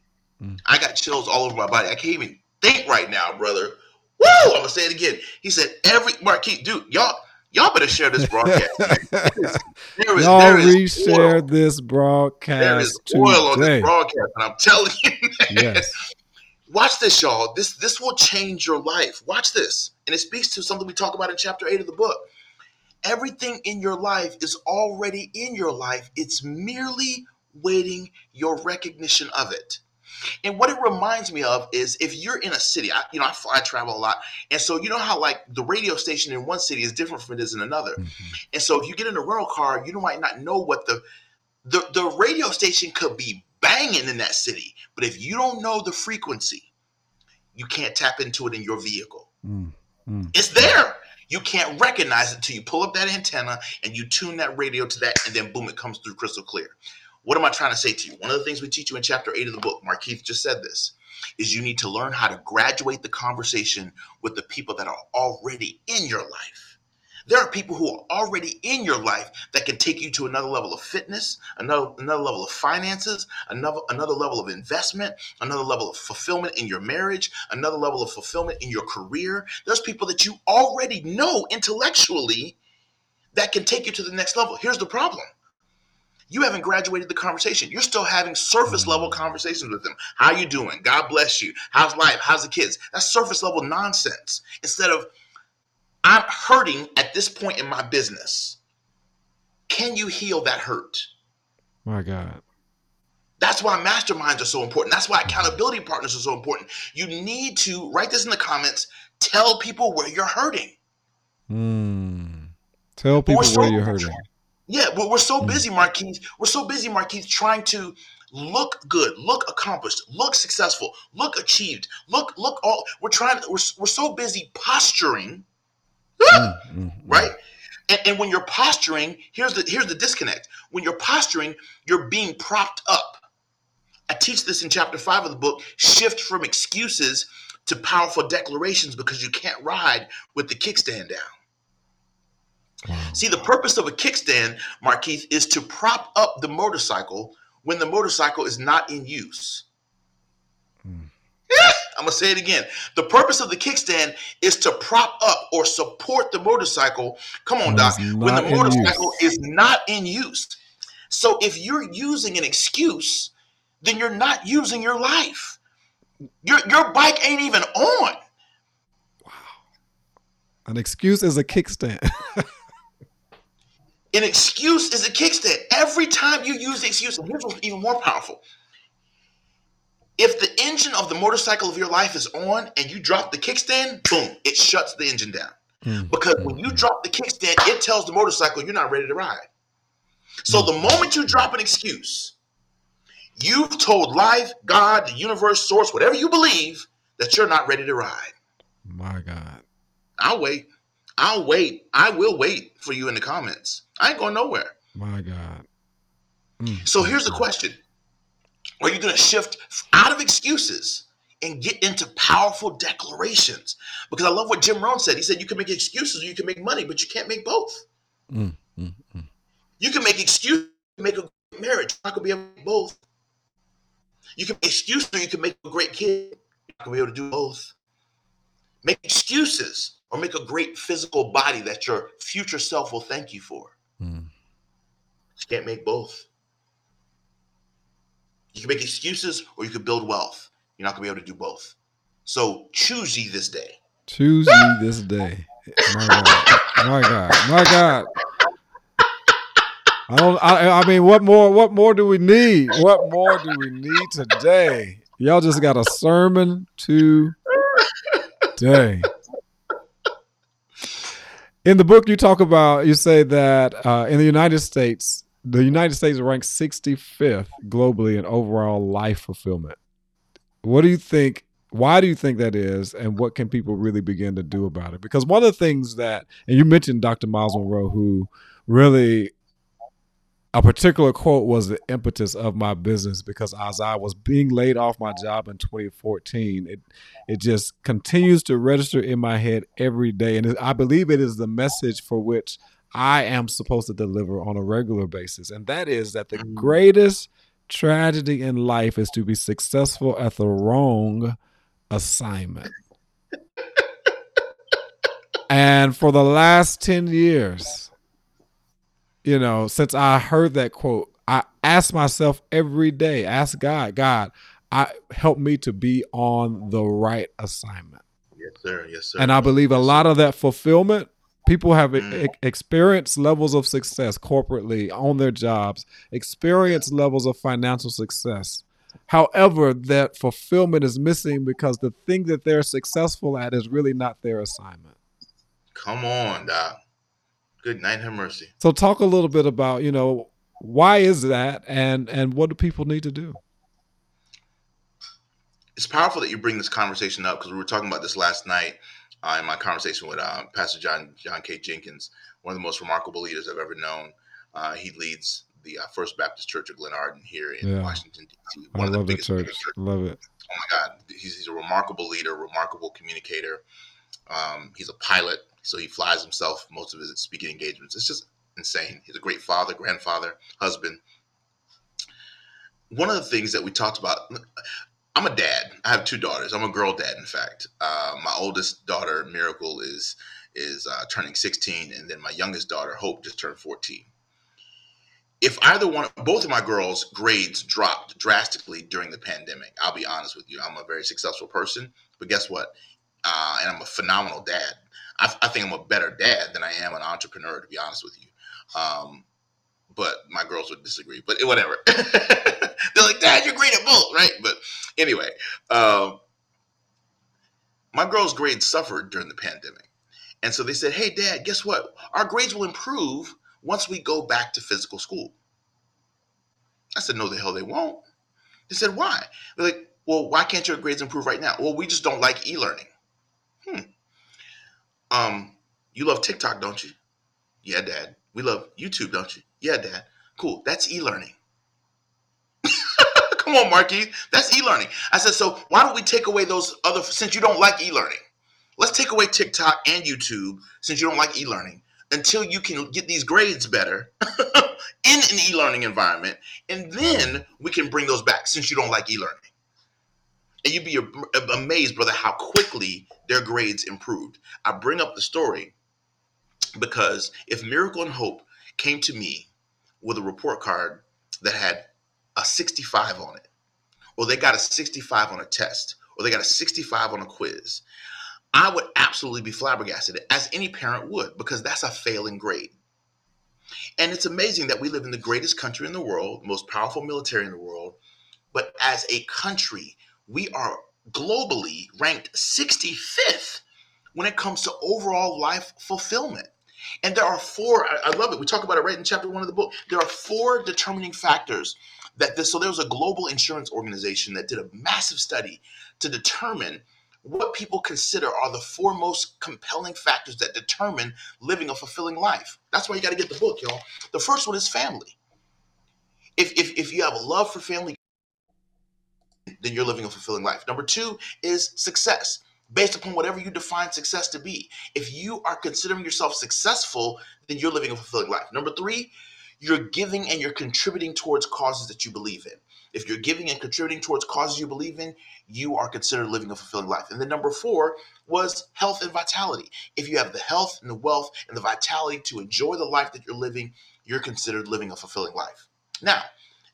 mm. I got chills all over my body. I can't even think right now, brother. Woo! I'm gonna say it again. He said, "Every Markeith, dude, y'all, y'all better share this broadcast. There is, there is, y'all there is reshare oil. this broadcast. There is oil today. on this broadcast, and I'm telling you, man, yes. Watch this, y'all. This this will change your life. Watch this, and it speaks to something we talk about in chapter eight of the book. Everything in your life is already in your life. It's merely waiting your recognition of it. And what it reminds me of is if you're in a city, I, you know, I fly, I travel a lot. And so you know how like the radio station in one city is different from it is in another. Mm-hmm. And so if you get in a rental car, you might not know what the, the, the radio station could be banging in that city. But if you don't know the frequency, you can't tap into it in your vehicle. Mm-hmm. It's there. You can't recognize it until you pull up that antenna and you tune that radio to that, and then boom, it comes through crystal clear. What am I trying to say to you? One of the things we teach you in chapter eight of the book, Markeith just said this, is you need to learn how to graduate the conversation with the people that are already in your life. There are people who are already in your life that can take you to another level of fitness, another, another level of finances, another, another level of investment, another level of fulfillment in your marriage, another level of fulfillment in your career. There's people that you already know intellectually that can take you to the next level. Here's the problem. You haven't graduated the conversation. You're still having surface level conversations with them. How you doing? God bless you. How's life? How's the kids? That's surface level nonsense. Instead of, I'm hurting at this point in my business. Can you heal that hurt? My God. That's why masterminds are so important. That's why accountability partners are so important. You need to write this in the comments. Tell people where you're hurting. Mm. Tell people so- where you're hurting. Yeah, but we're so busy, Markeith. We're so busy, Markeith, trying to look good, look accomplished, look successful, look achieved, look, look all. We're trying. We're we're so busy posturing, mm-hmm. right? And, and when you're posturing, here's the here's the disconnect. When you're posturing, you're being propped up. I teach this in chapter five of the book. Shift from excuses to powerful declarations, because you can't ride with the kickstand down. See, the purpose of a kickstand, Markeith, is to prop up the motorcycle when the motorcycle is not in use. Mm. I'm going to say it again. The purpose of the kickstand is to prop up or support the motorcycle. Come on, Doc. When the motorcycle is not in use. So if you're using an excuse, then you're not using your life. Your, your bike ain't even on. Wow. An excuse is a kickstand. An excuse is a kickstand. Every time you use the excuse, and here's what's even more powerful. If the engine of the motorcycle of your life is on and you drop the kickstand, boom, it shuts the engine down. Mm. Because when you drop the kickstand, it tells the motorcycle you're not ready to ride. So the moment you drop an excuse, you've told life, God, the universe, source, whatever you believe, that you're not ready to ride. My God. I'll wait. I'll wait. I will wait for you in the comments. I ain't going nowhere. My God. Mm. So here's the question. Are you going to shift out of excuses and get into powerful declarations? Because I love what Jim Rohn said. He said, you can make excuses or you can make money, but you can't make both. Mm. Mm. Mm. You can make excuses, make a great marriage. You're not going to be able to do both. You can make excuses or you can make a great kid. You're not going to be able to do both. Make excuses. Or make a great physical body that your future self will thank you for. Mm. You can't make both. You can make excuses or you can build wealth. You're not going to be able to do both. So choose ye this day. Choose ye this day. My God. My God. My God. I don't, I, I mean, what more, what more do we need? What more do we need today? Y'all just got a sermon today. In the book, you talk about, you say that uh, in the United States, the United States ranks sixty-fifth globally in overall life fulfillment. What do you think? Why do you think that is? And what can people really begin to do about it? Because one of the things that, and you mentioned Doctor Myles Munroe, who really, a particular quote was the impetus of my business, because as I was being laid off my job in twenty fourteen, it, it just continues to register in my head every day. And I believe it is the message for which I am supposed to deliver on a regular basis. And that is that the greatest tragedy in life is to be successful at the wrong assignment. And for the last ten years, you know, since I heard that quote, I ask myself every day, ask God, God, I help me to be on the right assignment. Yes, sir. Yes, sir. And I believe a lot of that fulfillment, people have mm. e- experienced levels of success corporately on their jobs, experienced levels of financial success. However, that fulfillment is missing because the thing that they're successful at is really not their assignment. Come on, Doc. Good night, have mercy. So talk a little bit about, you know, why is that, and and what do people need to do? It's powerful that you bring this conversation up, because we were talking about this last night uh, in my conversation with uh, Pastor John John K. Jenkins, one of the most remarkable leaders I've ever known. Uh, he leads the uh, First Baptist Church of Glen Arden here in yeah. Washington, D C One I of the love biggest the church. Churches. Love it. Oh my God, he's, he's a remarkable leader, remarkable communicator. Um, he's a pilot, so he flies himself most of his speaking engagements. It's just insane. He's a great father, grandfather, husband. One of the things that we talked about. I'm a dad. I have two daughters. I'm a girl dad, in fact. Uh, my oldest daughter, Miracle, is is uh, turning sixteen, and then my youngest daughter, Hope, just turned fourteen. If either one, both of my girls' grades dropped drastically during the pandemic. I'll be honest with you. I'm a very successful person, but guess what? Uh, and I'm a phenomenal dad. I, I think I'm a better dad than I am an entrepreneur, to be honest with you. Um, but my girls would disagree, but whatever. They're like, Dad, you're great at both, right? But anyway, uh, my girls' grades suffered during the pandemic. And so they said, hey, Dad, guess what? Our grades will improve once we go back to physical school. I said, no, the hell they won't. They said, why? They're like, well, why can't your grades improve right now? Well, we just don't like e-learning. Hmm. Um, you love TikTok, don't you? Yeah, Dad. We love YouTube, don't you? Yeah, Dad. Cool. That's e-learning. Come on, Markeith. That's e-learning. I said, so why don't we take away those other, since you don't like e-learning, let's take away TikTok and YouTube since you don't like e-learning until you can get these grades better in an e-learning environment. And then we can bring those back since you don't like e-learning. And you'd be amazed, brother, how quickly their grades improved. I bring up the story because if Miracle and Hope came to me with a report card that had a sixty-five on it, or they got a sixty-five on a test, or they got a sixty-five on a quiz, I would absolutely be flabbergasted, as any parent would, because that's a failing grade. And it's amazing that we live in the greatest country in the world, most powerful military in the world, but as a country, we are globally ranked sixty-fifth when it comes to overall life fulfillment. And there are four, I love it, we talk about it right in chapter one of the book, there are four determining factors that this, so there was a global insurance organization that did a massive study to determine what people consider are the four most compelling factors that determine living a fulfilling life. That's why you got to get the book, y'all. The first one is family. If, if, if you have a love for family, then you're living a fulfilling life. Number two is success, based upon whatever you define success to be. If you are considering yourself successful, then you're living a fulfilling life. Number three, you're giving and you're contributing towards causes that you believe in. If you're giving and contributing towards causes you believe in, you are considered living a fulfilling life. And then number four was health and vitality. If you have the health and the wealth and the vitality to enjoy the life that you're living, you're considered living a fulfilling life. Now,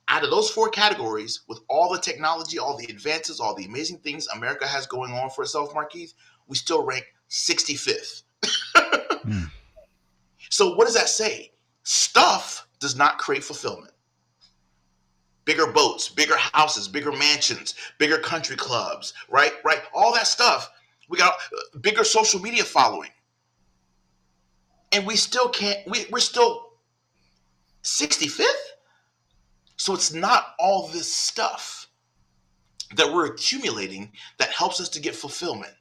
out of those four categories, with all the technology, all the advances, all the amazing things America has going on for itself, Markeith, we still rank sixty-fifth. mm. So what does that say? Stuff does not create fulfillment. Bigger boats, bigger houses, bigger mansions, bigger country clubs, right? Right. All that stuff. We got bigger social media following. And we still can't, we, we're still sixty-fifth. So it's not all this stuff that we're accumulating that helps us to get fulfillment.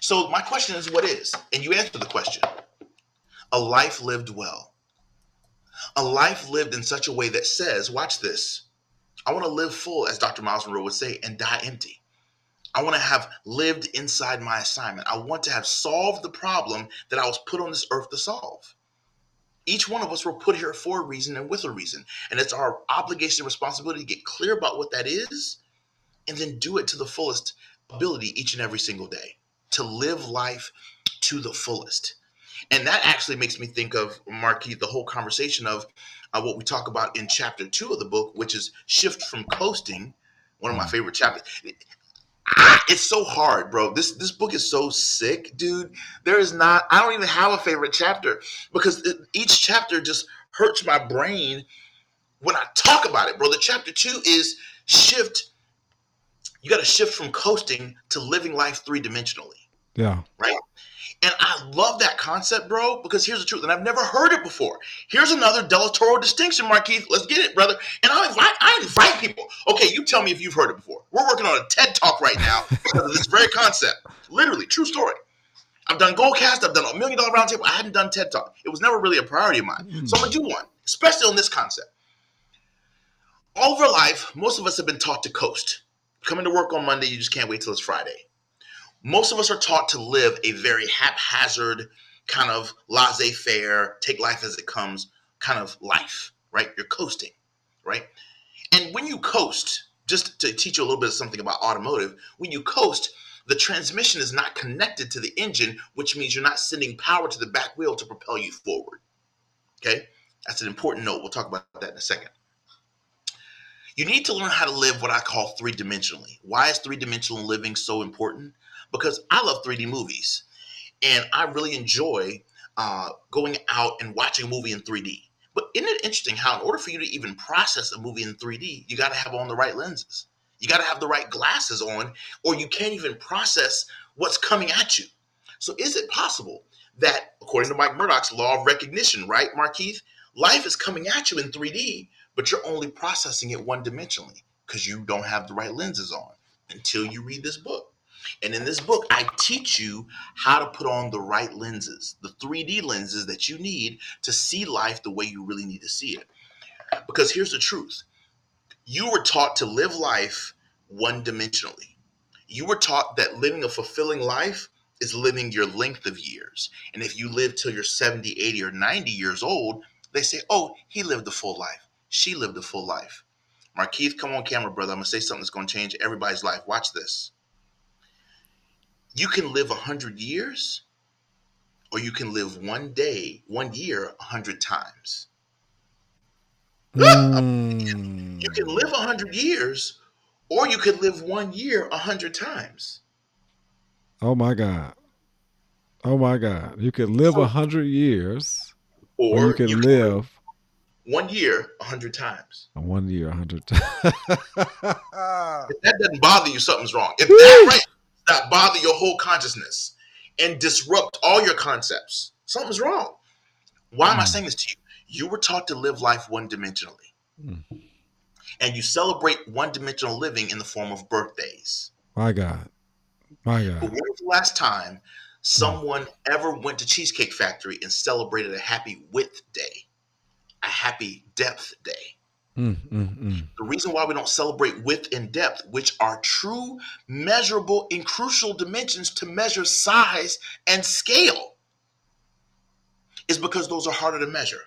So my question is, what is? And you answer the question. A life lived well. A life lived in such a way that says, watch this. I want to live full, as Doctor Myles Munroe would say, and die empty. I want to have lived inside my assignment. I want to have solved the problem that I was put on this earth to solve. Each one of us were put here for a reason and with a reason. And it's our obligation and responsibility to get clear about what that is and then do it to the fullest ability each and every single day, to live life to the fullest. And that actually makes me think of, Markeith, the whole conversation of uh, what we talk about in chapter two of the book, which is shift from coasting, one of my favorite chapters. Ah, it's so hard, bro. This this book is so sick, dude. There is not, I don't even have a favorite chapter because it, each chapter just hurts my brain when I talk about it, brother. Chapter two is shift. You got to shift from coasting to living life three-dimensionally. Yeah. Right? And I love that concept, bro, because here's the truth, and I've never heard it before. Here's another Delatoro distinction, Markeith. Let's get it, brother. And I invite, I invite people. Okay, you tell me if you've heard it before. We're working on a TED Talk right now because of this very concept. Literally, true story. I've done Goldcast. I've done a Million Dollar Roundtable. I hadn't done TED Talk. It was never really a priority of mine. Mm. So I'm going to do one, especially on this concept. All of our life, most of us have been taught to coast. Coming to work on Monday, you just can't wait till it's Friday. Most of us are taught to live a very haphazard, kind of laissez-faire, take life as it comes kind of life, right? You're coasting, right? And when you coast, just to teach you a little bit of something about automotive, when you coast, the transmission is not connected to the engine, which means you're not sending power to the back wheel to propel you forward, okay? That's an important note. We'll talk about that in a second. You need to learn how to live what I call three-dimensionally. Why is three-dimensional living so important? Because I love three D movies, and I really enjoy uh, going out and watching a movie in three D. But isn't it interesting how in order for you to even process a movie in three D, you got to have on the right lenses. You got to have the right glasses on, or you can't even process what's coming at you. So is it possible that, according to Mike Murdock's law of recognition, right, Markeith, life is coming at you in three D, but you're only processing it one-dimensionally because you don't have the right lenses on until you read this book. And in this book, I teach you how to put on the right lenses, the three D lenses that you need to see life the way you really need to see it. Because here's the truth. You were taught to live life one-dimensionally. You were taught that living a fulfilling life is living your length of years. And if you live till you're seventy, eighty, or ninety years old, they say, oh, he lived a full life. She lived a full life. Markeith, come on camera, brother. I'm going to say something that's going to change everybody's life. Watch this. You can live one hundred years, or you can live one day, one year, one hundred times. Mm. You can live one hundred years, or you could live one year one hundred times. Oh, my God. Oh, my God. You could live one hundred years, or, or you could live... One year, a hundred times. One year, a hundred times. If that doesn't bother you, something's wrong. If that right does not bother your whole consciousness and disrupt all your concepts, something's wrong. Why mm. am I saying this to you? You were taught to live life one-dimensionally. Mm. And you celebrate one-dimensional living in the form of birthdays. My God. My God. But when was the last time someone mm. ever went to Cheesecake Factory and celebrated a happy width day? A happy depth day. Mm, mm, mm. The reason why we don't celebrate width and depth, which are true, measurable, and crucial dimensions to measure size and scale, is because those are harder to measure.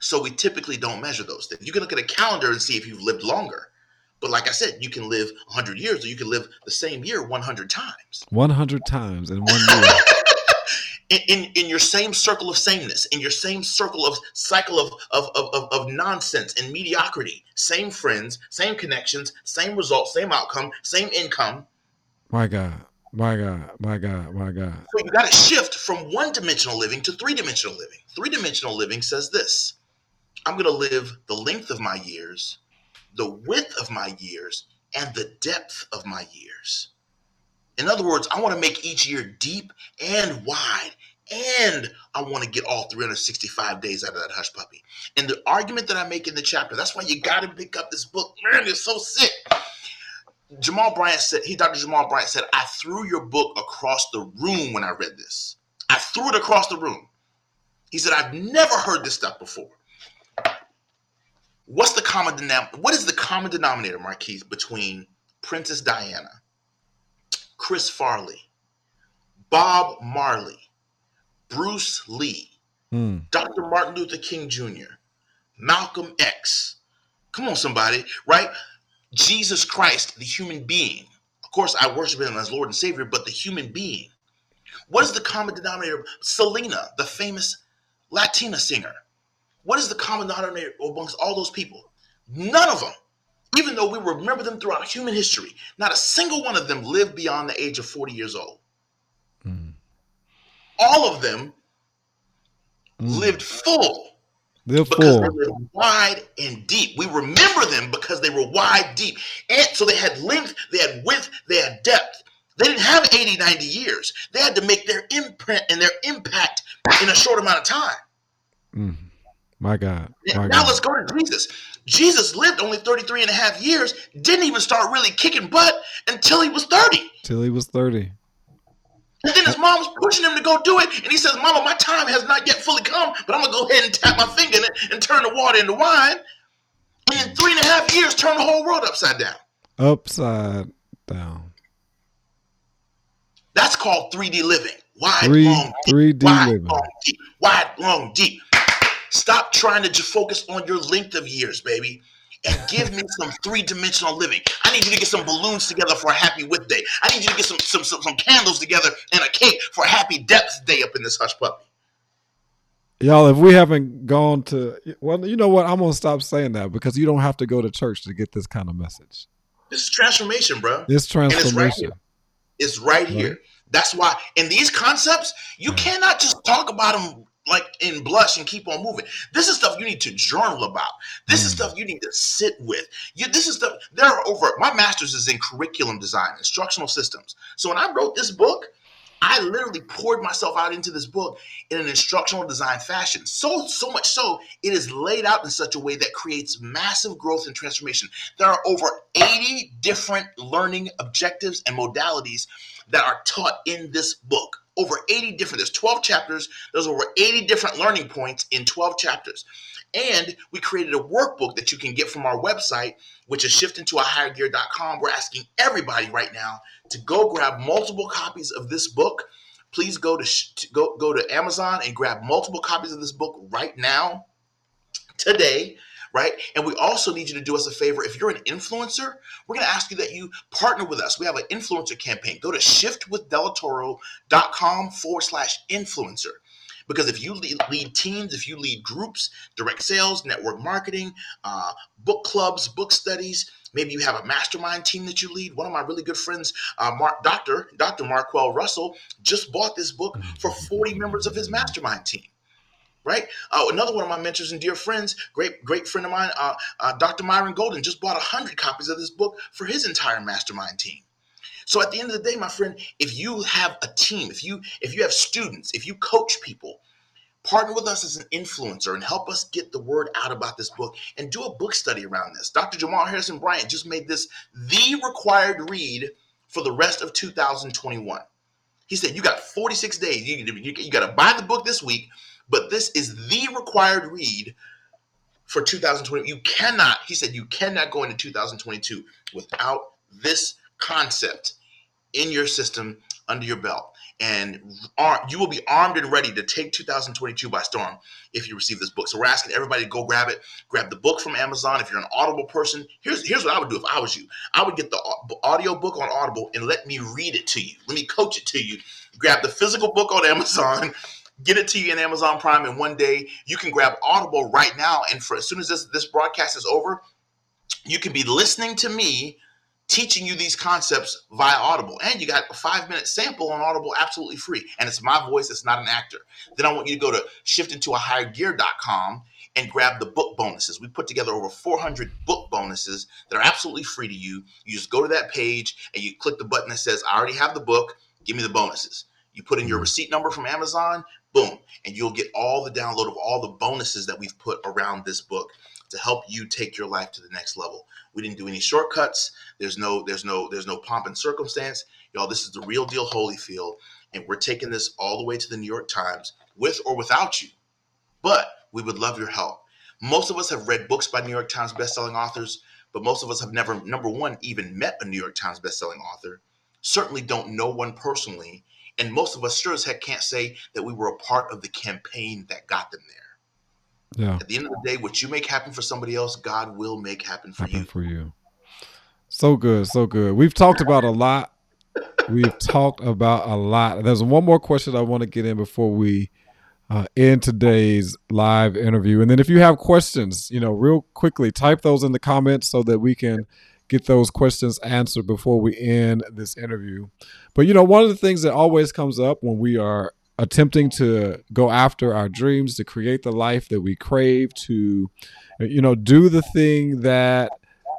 So we typically don't measure those things. You can look at a calendar and see if you've lived longer. But like I said, you can live one hundred years, or you can live the same year one hundred times. one hundred times in one year. In, in, in your same circle of sameness, in your same circle of cycle of, of, of, of nonsense and mediocrity, same friends, same connections, same results, same outcome, same income. My God, my God, my God, my God. So you got to shift from one-dimensional living to three-dimensional living. Three-dimensional living says this: I'm going to live the length of my years, the width of my years, and the depth of my years. In other words, I want to make each year deep and wide, and I want to get all three hundred sixty-five days out of that hush puppy. And the argument that I make in the chapter, that's why you got to pick up this book. Man, it's so sick. Jamal Bryant said, he, Doctor Jamal Bryant said, I threw your book across the room when I read this. I threw it across the room. He said, I've never heard this stuff before. What's the common denom- What is the common denominator, Markeith, between Princess Diana, Chris Farley, Bob Marley, Bruce Lee, mm. Doctor Martin Luther King Junior, Malcolm X, come on somebody, right? Jesus Christ, the human being. Of course, I worship him as Lord and Savior, but the human being. What is the common denominator? Selena, the famous Latina singer. What is the common denominator amongst all those people? None of them. Even though we remember them throughout human history, not a single one of them lived beyond the age of forty years old. Mm. All of them mm. lived full They're because full. They were wide and deep. We remember them because they were wide, deep. And so they had length, they had width, they had depth. They didn't have eighty, ninety years. They had to make their imprint and their impact in a short amount of time. Mm. My God. My now God. Let's go to Jesus. Jesus lived only thirty-three and a half years, didn't even start really kicking butt until he was thirty. Till he was thirty. And then his mom was pushing him to go do it. And he says, Mama, my time has not yet fully come, but I'm going to go ahead and tap my finger in it and turn the water into wine. And in three and a half years, turn the whole world upside down. Upside down. That's called three D living. Wide, Three, long, deep. three D Wide, living. Long, deep. Wide, long, deep. Stop trying to just focus on your length of years, baby. And give me some three-dimensional living. I need you to get some balloons together for a happy width day. I need you to get some some some, some candles together and a cake for a happy depth day up in this hush puppy. Y'all, if we haven't gone to well, you know what? I'm gonna stop saying that because you don't have to go to church to get this kind of message. This is transformation, bro. This transformation. And it's right here. It's right, right here. That's why in these concepts, you yeah. cannot just talk about them like in blush and keep on moving. This is stuff you need to journal about. This mm. is stuff you need to sit with. You, this is stuff, there are over, my master's is in curriculum design, instructional systems. So when I wrote this book, I literally poured myself out into this book in an instructional design fashion. So, so much so, it is laid out in such a way that creates massive growth and transformation. There are over eighty different learning objectives and modalities that are taught in this book. Over eighty different, there's twelve chapters, there's over eighty different learning points in twelve chapters. And we created a workbook that you can get from our website, which is shift into a higher gear dot com. We're asking everybody right now to go grab multiple copies of this book. Please go to, sh- to go, go to Amazon and grab multiple copies of this book right now, today. Right. And we also need you to do us a favor. If you're an influencer, we're going to ask you that you partner with us. We have an influencer campaign. Go to shiftwithdelatoro.com forward slash influencer. Because if you lead, lead teams, if you lead groups, direct sales, network marketing, uh, book clubs, book studies, maybe you have a mastermind team that you lead. One of my really good friends, uh, Mark, Doctor Doctor Markwell Russell, just bought this book for forty members of his mastermind team. Right. Uh, another one of my mentors and dear friends, great, great friend of mine, uh, uh, Doctor Myron Golden, just bought one hundred copies of this book for his entire mastermind team. So at the end of the day, my friend, if you have a team, if you if you have students, if you coach people, partner with us as an influencer and help us get the word out about this book and do a book study around this. Doctor Jamal Harrison Bryant just made this the required read for the rest of two thousand twenty-one. He said, you got forty-six days. You, you, you got to buy the book this week. But this is the required read for two thousand twenty. You cannot, he said, you cannot go into two thousand twenty-two without this concept in your system, under your belt. And ar- you will be armed and ready to take two thousand twenty-two by storm if you receive this book. So we're asking everybody to go grab it. Grab the book from Amazon. If you're an Audible person, here's, here's what I would do if I was you. I would get the audio book on Audible and let me read it to you. Let me coach it to you. Grab the physical book on Amazon. Get it to you in Amazon Prime, and one day you can grab Audible right now. And for as soon as this, this broadcast is over, you can be listening to me teaching you these concepts via Audible. And you got a five-minute sample on Audible absolutely free. And it's my voice. It's not an actor. Then I want you to go to shift into a higher gear dot com and grab the book bonuses. We put together over four hundred book bonuses that are absolutely free to you. You just go to that page, and you click the button that says, I already have the book. Give me the bonuses. You put in your receipt number from Amazon, boom, and you'll get all the download of all the bonuses that we've put around this book to help you take your life to the next level. We didn't do any shortcuts. There's no, there's no, there's no pomp and circumstance. Y'all, this is the real deal Holyfield, and we're taking this all the way to the New York Times with or without you, but we would love your help. Most of us have read books by New York Times bestselling authors, but most of us have never, number one, even met a New York Times bestselling author, certainly don't know one personally, and most of us sure as heck can't say that we were a part of the campaign that got them there. Yeah. At the end of the day, what you make happen for somebody else, God will make happen for happen you. For you. So good. So good. We've talked about a lot. We've talked about a lot. There's one more question I want to get in before we uh, end today's live interview. And then if you have questions, you know, real quickly, type those in the comments so that we can get those questions answered before we end this interview. But, you know, one of the things that always comes up when we are attempting to go after our dreams, to create the life that we crave, to, you know, do the thing that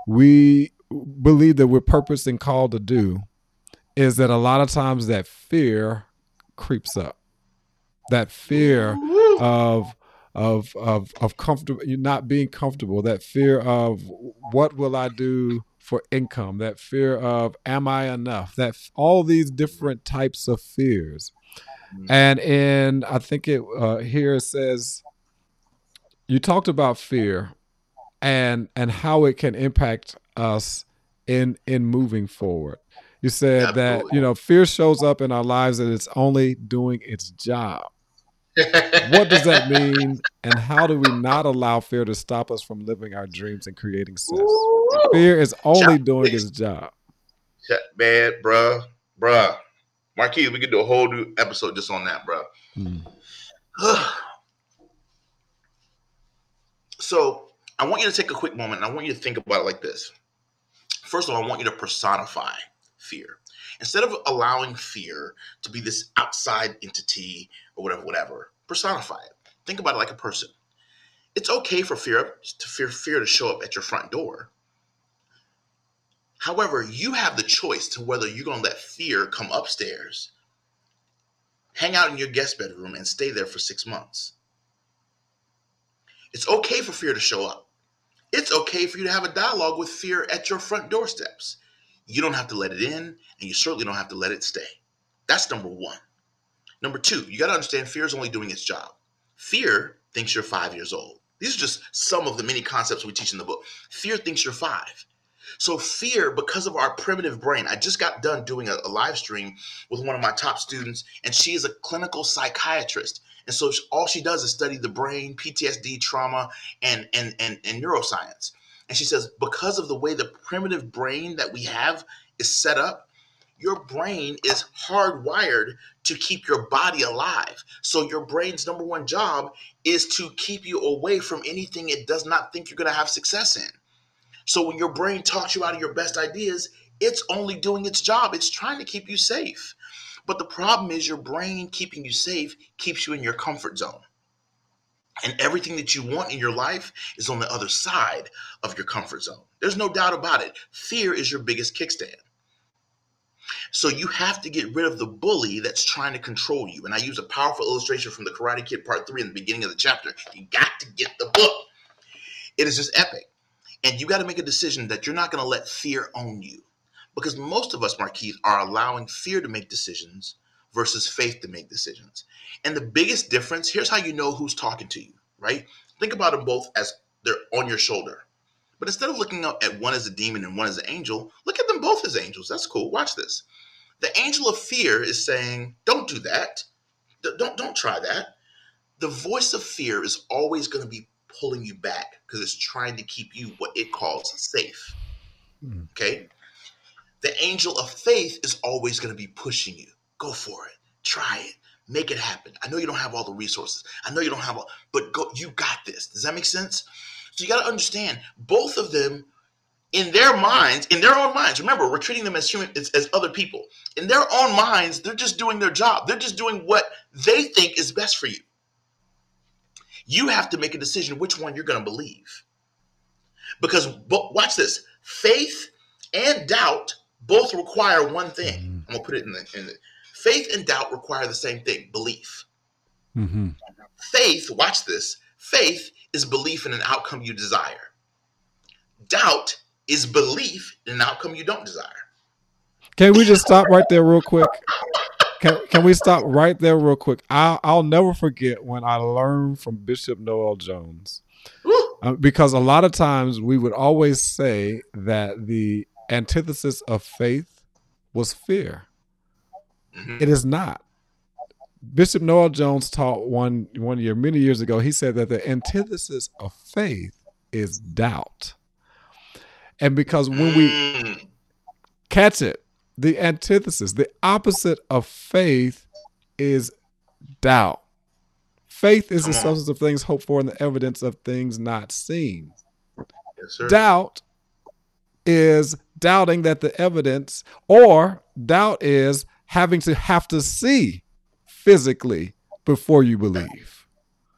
we believe that we're purposed and called to do, is that a lot of times that fear creeps up. That fear of of of of comfortable, not being comfortable, that fear of what will I do for income, that fear of am I enough, that all these different types of fears. And in, I think it uh, here it says, you talked about fear and and how it can impact us in in moving forward. You said Absolutely. that, you know, fear shows up in our lives and it's only doing its job. What does that mean? And how do we not allow fear to stop us from living our dreams and creating success? Fear is only job. doing its job. Man, bruh, bruh. Marquise, we could do a whole new episode just on that, bruh. Mm. So I want you to take a quick moment and I want you to think about it like this. First of all, I want you to personify fear. Instead of allowing fear to be this outside entity or whatever, whatever, personify it. Think about it like a person. It's okay for fear to fear, fear to show up at your front door. However, you have the choice to whether you're going to let fear come upstairs, hang out in your guest bedroom, and stay there for six months. It's okay for fear to show up. It's okay for you to have a dialogue with fear at your front doorsteps. You don't have to let it in, and you certainly don't have to let it stay. That's number one. Number two, you got to understand fear is only doing its job. Fear thinks you're five years old. These are just some of the many concepts we teach in the book. Fear thinks you're five. So fear, because of our primitive brain, I just got done doing a, a live stream with one of my top students, and she is a clinical psychiatrist. And so all she does is study the brain, P T S D, trauma, and, and, and, and neuroscience. And she says, because of the way the primitive brain that we have is set up, your brain is hardwired to keep your body alive. So your brain's number one job is to keep you away from anything it does not think you're going to have success in. So when your brain talks you out of your best ideas, it's only doing its job. It's trying to keep you safe. But the problem is your brain keeping you safe keeps you in your comfort zone. And everything that you want in your life is on the other side of your comfort zone. There's no doubt about it. Fear is your biggest kickstand. So you have to get rid of the bully that's trying to control you. And I use a powerful illustration from The Karate Kid Part three in the beginning of the chapter. You got to get the book. It is just epic. And you got to make a decision that you're not going to let fear own you. Because most of us, Marquise, are allowing fear to make decisions versus faith to make decisions. And the biggest difference, here's how you know who's talking to you, right? Think about them both as they're on your shoulder. But instead of looking up at one as a demon and one as an angel, look at them both as angels. That's cool. Watch this. The angel of fear is saying, don't do that. Don't, don't try that. The voice of fear is always going to be pulling you back because it's trying to keep you what it calls safe. Mm. Okay? The angel of faith is always going to be pushing you. Go for it. Try it. Make it happen. I know you don't have all the resources. I know you don't have all, but go, you got this. Does that make sense? So you got to understand both of them in their minds, in their own minds. Remember, we're treating them as human, as, as other people. In their own minds, they're just doing their job. They're just doing what they think is best for you. You have to make a decision which one you're going to believe. Because but watch this. Faith and doubt both require one thing. I'm going to put it in the... In the Faith and doubt require the same thing, belief. Mm-hmm. Faith, watch this, faith is belief in an outcome you desire. Doubt is belief in an outcome you don't desire. Can we just stop right there real quick? Can, can we stop right there real quick? I'll, I'll never forget when I learned from Bishop Noel Jones. Uh, because a lot of times we would always say that the antithesis of faith was fear. It is not. Bishop Noel Jones taught one one year, many years ago, he said that the antithesis of faith is doubt. And because when we catch it, the antithesis, the opposite of faith is doubt. Faith is the substance of things hoped for and the evidence of things not seen. Yes, sir. Doubt is doubting that the evidence, or doubt is having to have to see physically before you believe.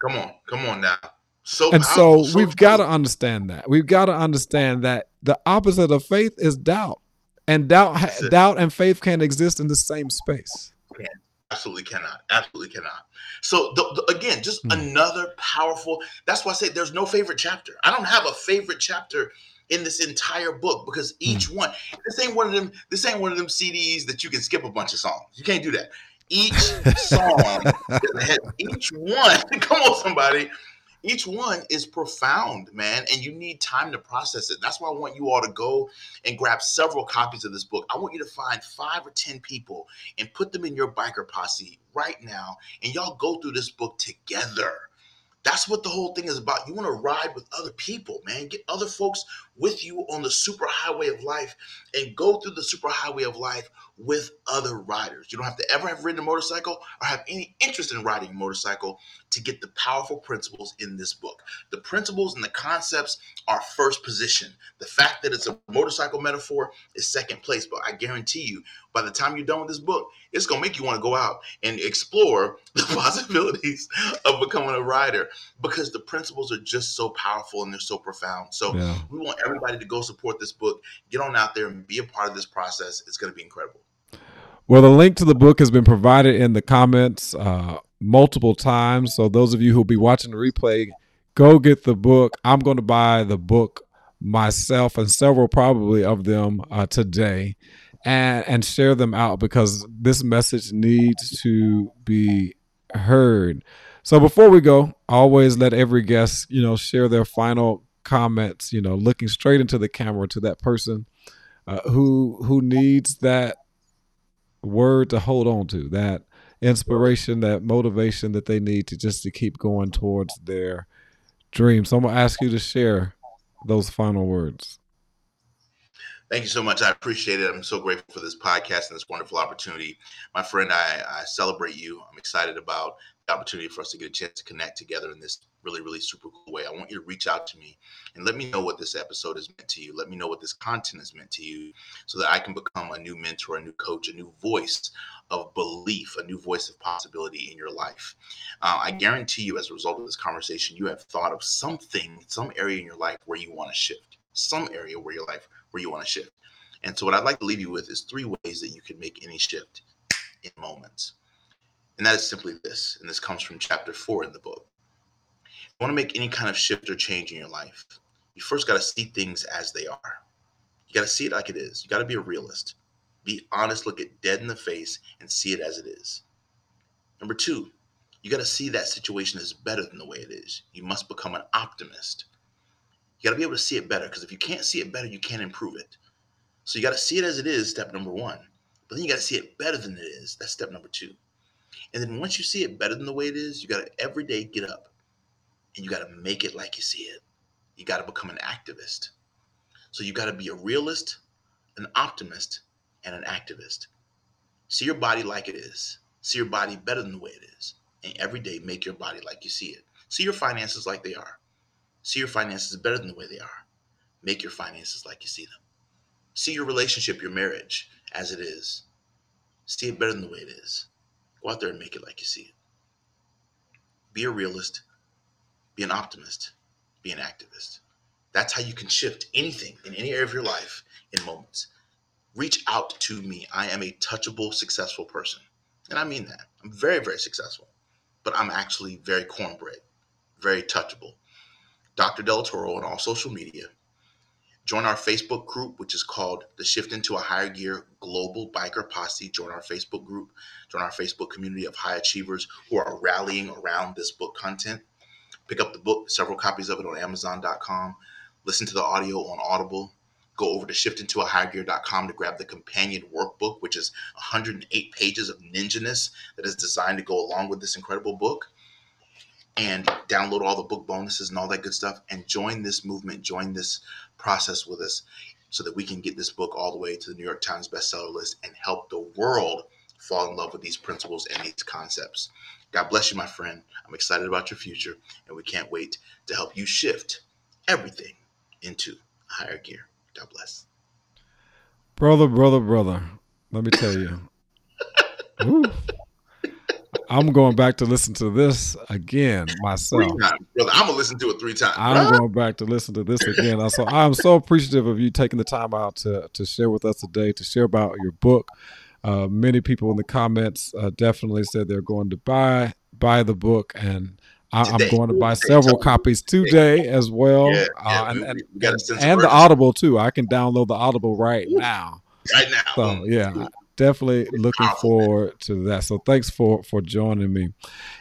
Come on, come on now. So and powerful, so we've so got to understand that. We've got to understand that the opposite of faith is doubt, and doubt, doubt and faith can't exist in the same space. Can. Absolutely cannot. Absolutely cannot. So the, the, again, just mm. another powerful. That's why I say there's no favorite chapter. I don't have a favorite chapter in this entire book, because each mm. one. This ain't one of them. This ain't one of them C Ds that you can skip a bunch of songs. You can't do that. Each song, each one. Come on, somebody. Each one is profound, man, and you need time to process it. That's why I want you all to go and grab several copies of this book. I want you to find five or ten people and put them in your biker posse right now, and y'all go through this book together. That's what the whole thing is about. You want to ride with other people, man. Get other folks with you on the superhighway of life and go through the superhighway of life with other riders. You don't have to ever have ridden a motorcycle or have any interest in riding a motorcycle to get the powerful principles in this book. The principles and the concepts are first position. The fact that it's a motorcycle metaphor is second place, but I guarantee you, by the time you're done with this book, it's going to make you want to go out and explore the possibilities of becoming a rider, because the principles are just so powerful and they're so profound. So yeah. we want everybody to go support this book. Get on out there and be a part of this process. It's going to be incredible. Well, the link to the book has been provided in the comments uh, multiple times. So those of you who'll be watching the replay, go get the book. I'm going to buy the book myself and several probably of them uh, today. And, and share them out, because this message needs to be heard. So before we go, always let every guest, you know, share their final comments, you know, looking straight into the camera to that person uh, who who needs that word to hold on to, that inspiration, that motivation that they need to just to keep going towards their dreams. So I'm going to ask you to share those final words. Thank you so much. I appreciate it. I'm so grateful for this podcast and this wonderful opportunity. My friend, I, I celebrate you. I'm excited about the opportunity for us to get a chance to connect together in this really, really super cool way. I want you to reach out to me and let me know what this episode has meant to you. Let me know what this content has meant to you, so that I can become a new mentor, a new coach, a new voice of belief, a new voice of possibility in your life. Uh, I guarantee you, as a result of this conversation, you have thought of something, some area in your life where you want to shift, some area where your life where you want to shift. And so what I'd like to leave you with is three ways that you can make any shift in moments. And that is simply this, and this comes from chapter four in the book. If you want to make any kind of shift or change in your life, you first got to see things as they are. You got to see it like it is. You got to be a realist. Be honest, look it dead in the face, and see it as it is. Number two, you got to see that situation is better than the way it is. You must become an optimist. You got to be able to see it better, because if you can't see it better, you can't improve it. So you got to see it as it is, step number one. But then you got to see it better than it is. That's step number two. And then once you see it better than the way it is, you got to every day get up and you got to make it like you see it. You got to become an activist. So you got to be a realist, an optimist, and an activist. See your body like it is. See your body better than the way it is. And every day make your body like you see it. See your finances like they are. See your finances better than the way they are. Make your finances like you see them. See your relationship, your marriage, as it is. See it better than the way it is. Go out there and make it like you see it. Be a realist. Be an optimist. Be an activist. That's how you can shift anything in any area of your life in moments. Reach out to me. I am a touchable, successful person. And I mean that. I'm very, very successful. But I'm actually very cornbread, very touchable. Doctor Delatoro on all social media. Join our Facebook group, which is called the Shift Into a Higher Gear Global Biker Posse. Join our Facebook group. Join our Facebook community of high achievers who are rallying around this book content. Pick up the book, several copies of it on amazon dot com. Listen to the audio on Audible. Go over to shift into a higher gear dot com to grab the companion workbook, which is one hundred eight pages of ninja-ness that is designed to go along with this incredible book. And download all the book bonuses and all that good stuff, and join this movement, join this process with us, so that we can get this book all the way to the New York Times bestseller list and help the world fall in love with these principles and these concepts. God bless you, my friend. I'm excited about your future, and we can't wait to help you shift everything into higher gear. God bless. Brother, brother, brother, let me tell you. I'm going back to listen to this again myself. Three times, brother. I'm gonna listen to it three times. I'm going back to listen to this again. So I'm so appreciative of you taking the time out to to share with us today, to share about your book. Uh, many people in the comments uh, definitely said they're going to buy buy the book, and I, I'm going to buy several copies today as well, yeah, yeah, uh, and and, and the Audible too. I can download the Audible right now. Right now. So yeah. Definitely looking forward to that. So thanks for, for joining me.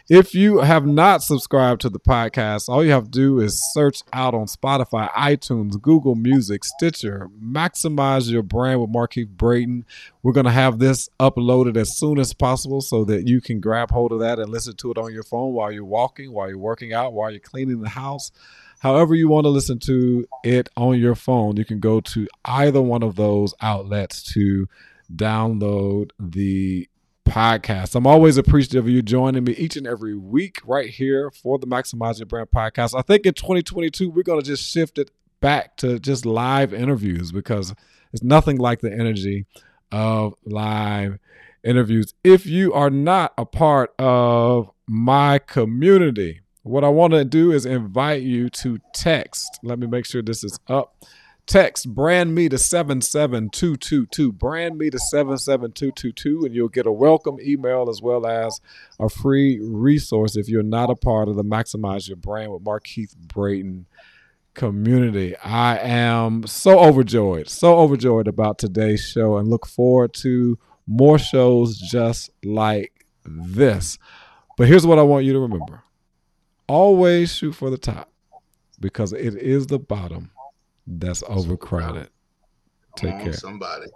If you have not subscribed to the podcast, all you have to do is search out on Spotify, iTunes, Google Music, Stitcher, Maximize Your Brand with Markeith Brayton. We're going to have this uploaded as soon as possible so that you can grab hold of that and listen to it on your phone while you're walking, while you're working out, while you're cleaning the house. However you want to listen to it on your phone, you can go to either one of those outlets to download the podcast. I'm always appreciative of you joining me each and every week right here for the Maximize Your Brand podcast. I think in twenty twenty-two, we're going to just shift it back to just live interviews, because it's nothing like the energy of live interviews. If you are not a part of my community, what I want to do is invite you to text. Let me make sure this is up. Text brand me to seven seven two two two, brand me to seven seven two two two, and you'll get a welcome email as well as a free resource if you're not a part of the Maximize Your Brand with Markeith Brayton community. I am so overjoyed, so overjoyed about today's show, and look forward to more shows just like this. But here's what I want you to remember. Always shoot for the top, because it is the bottom that's overcrowded. Take care. Somebody.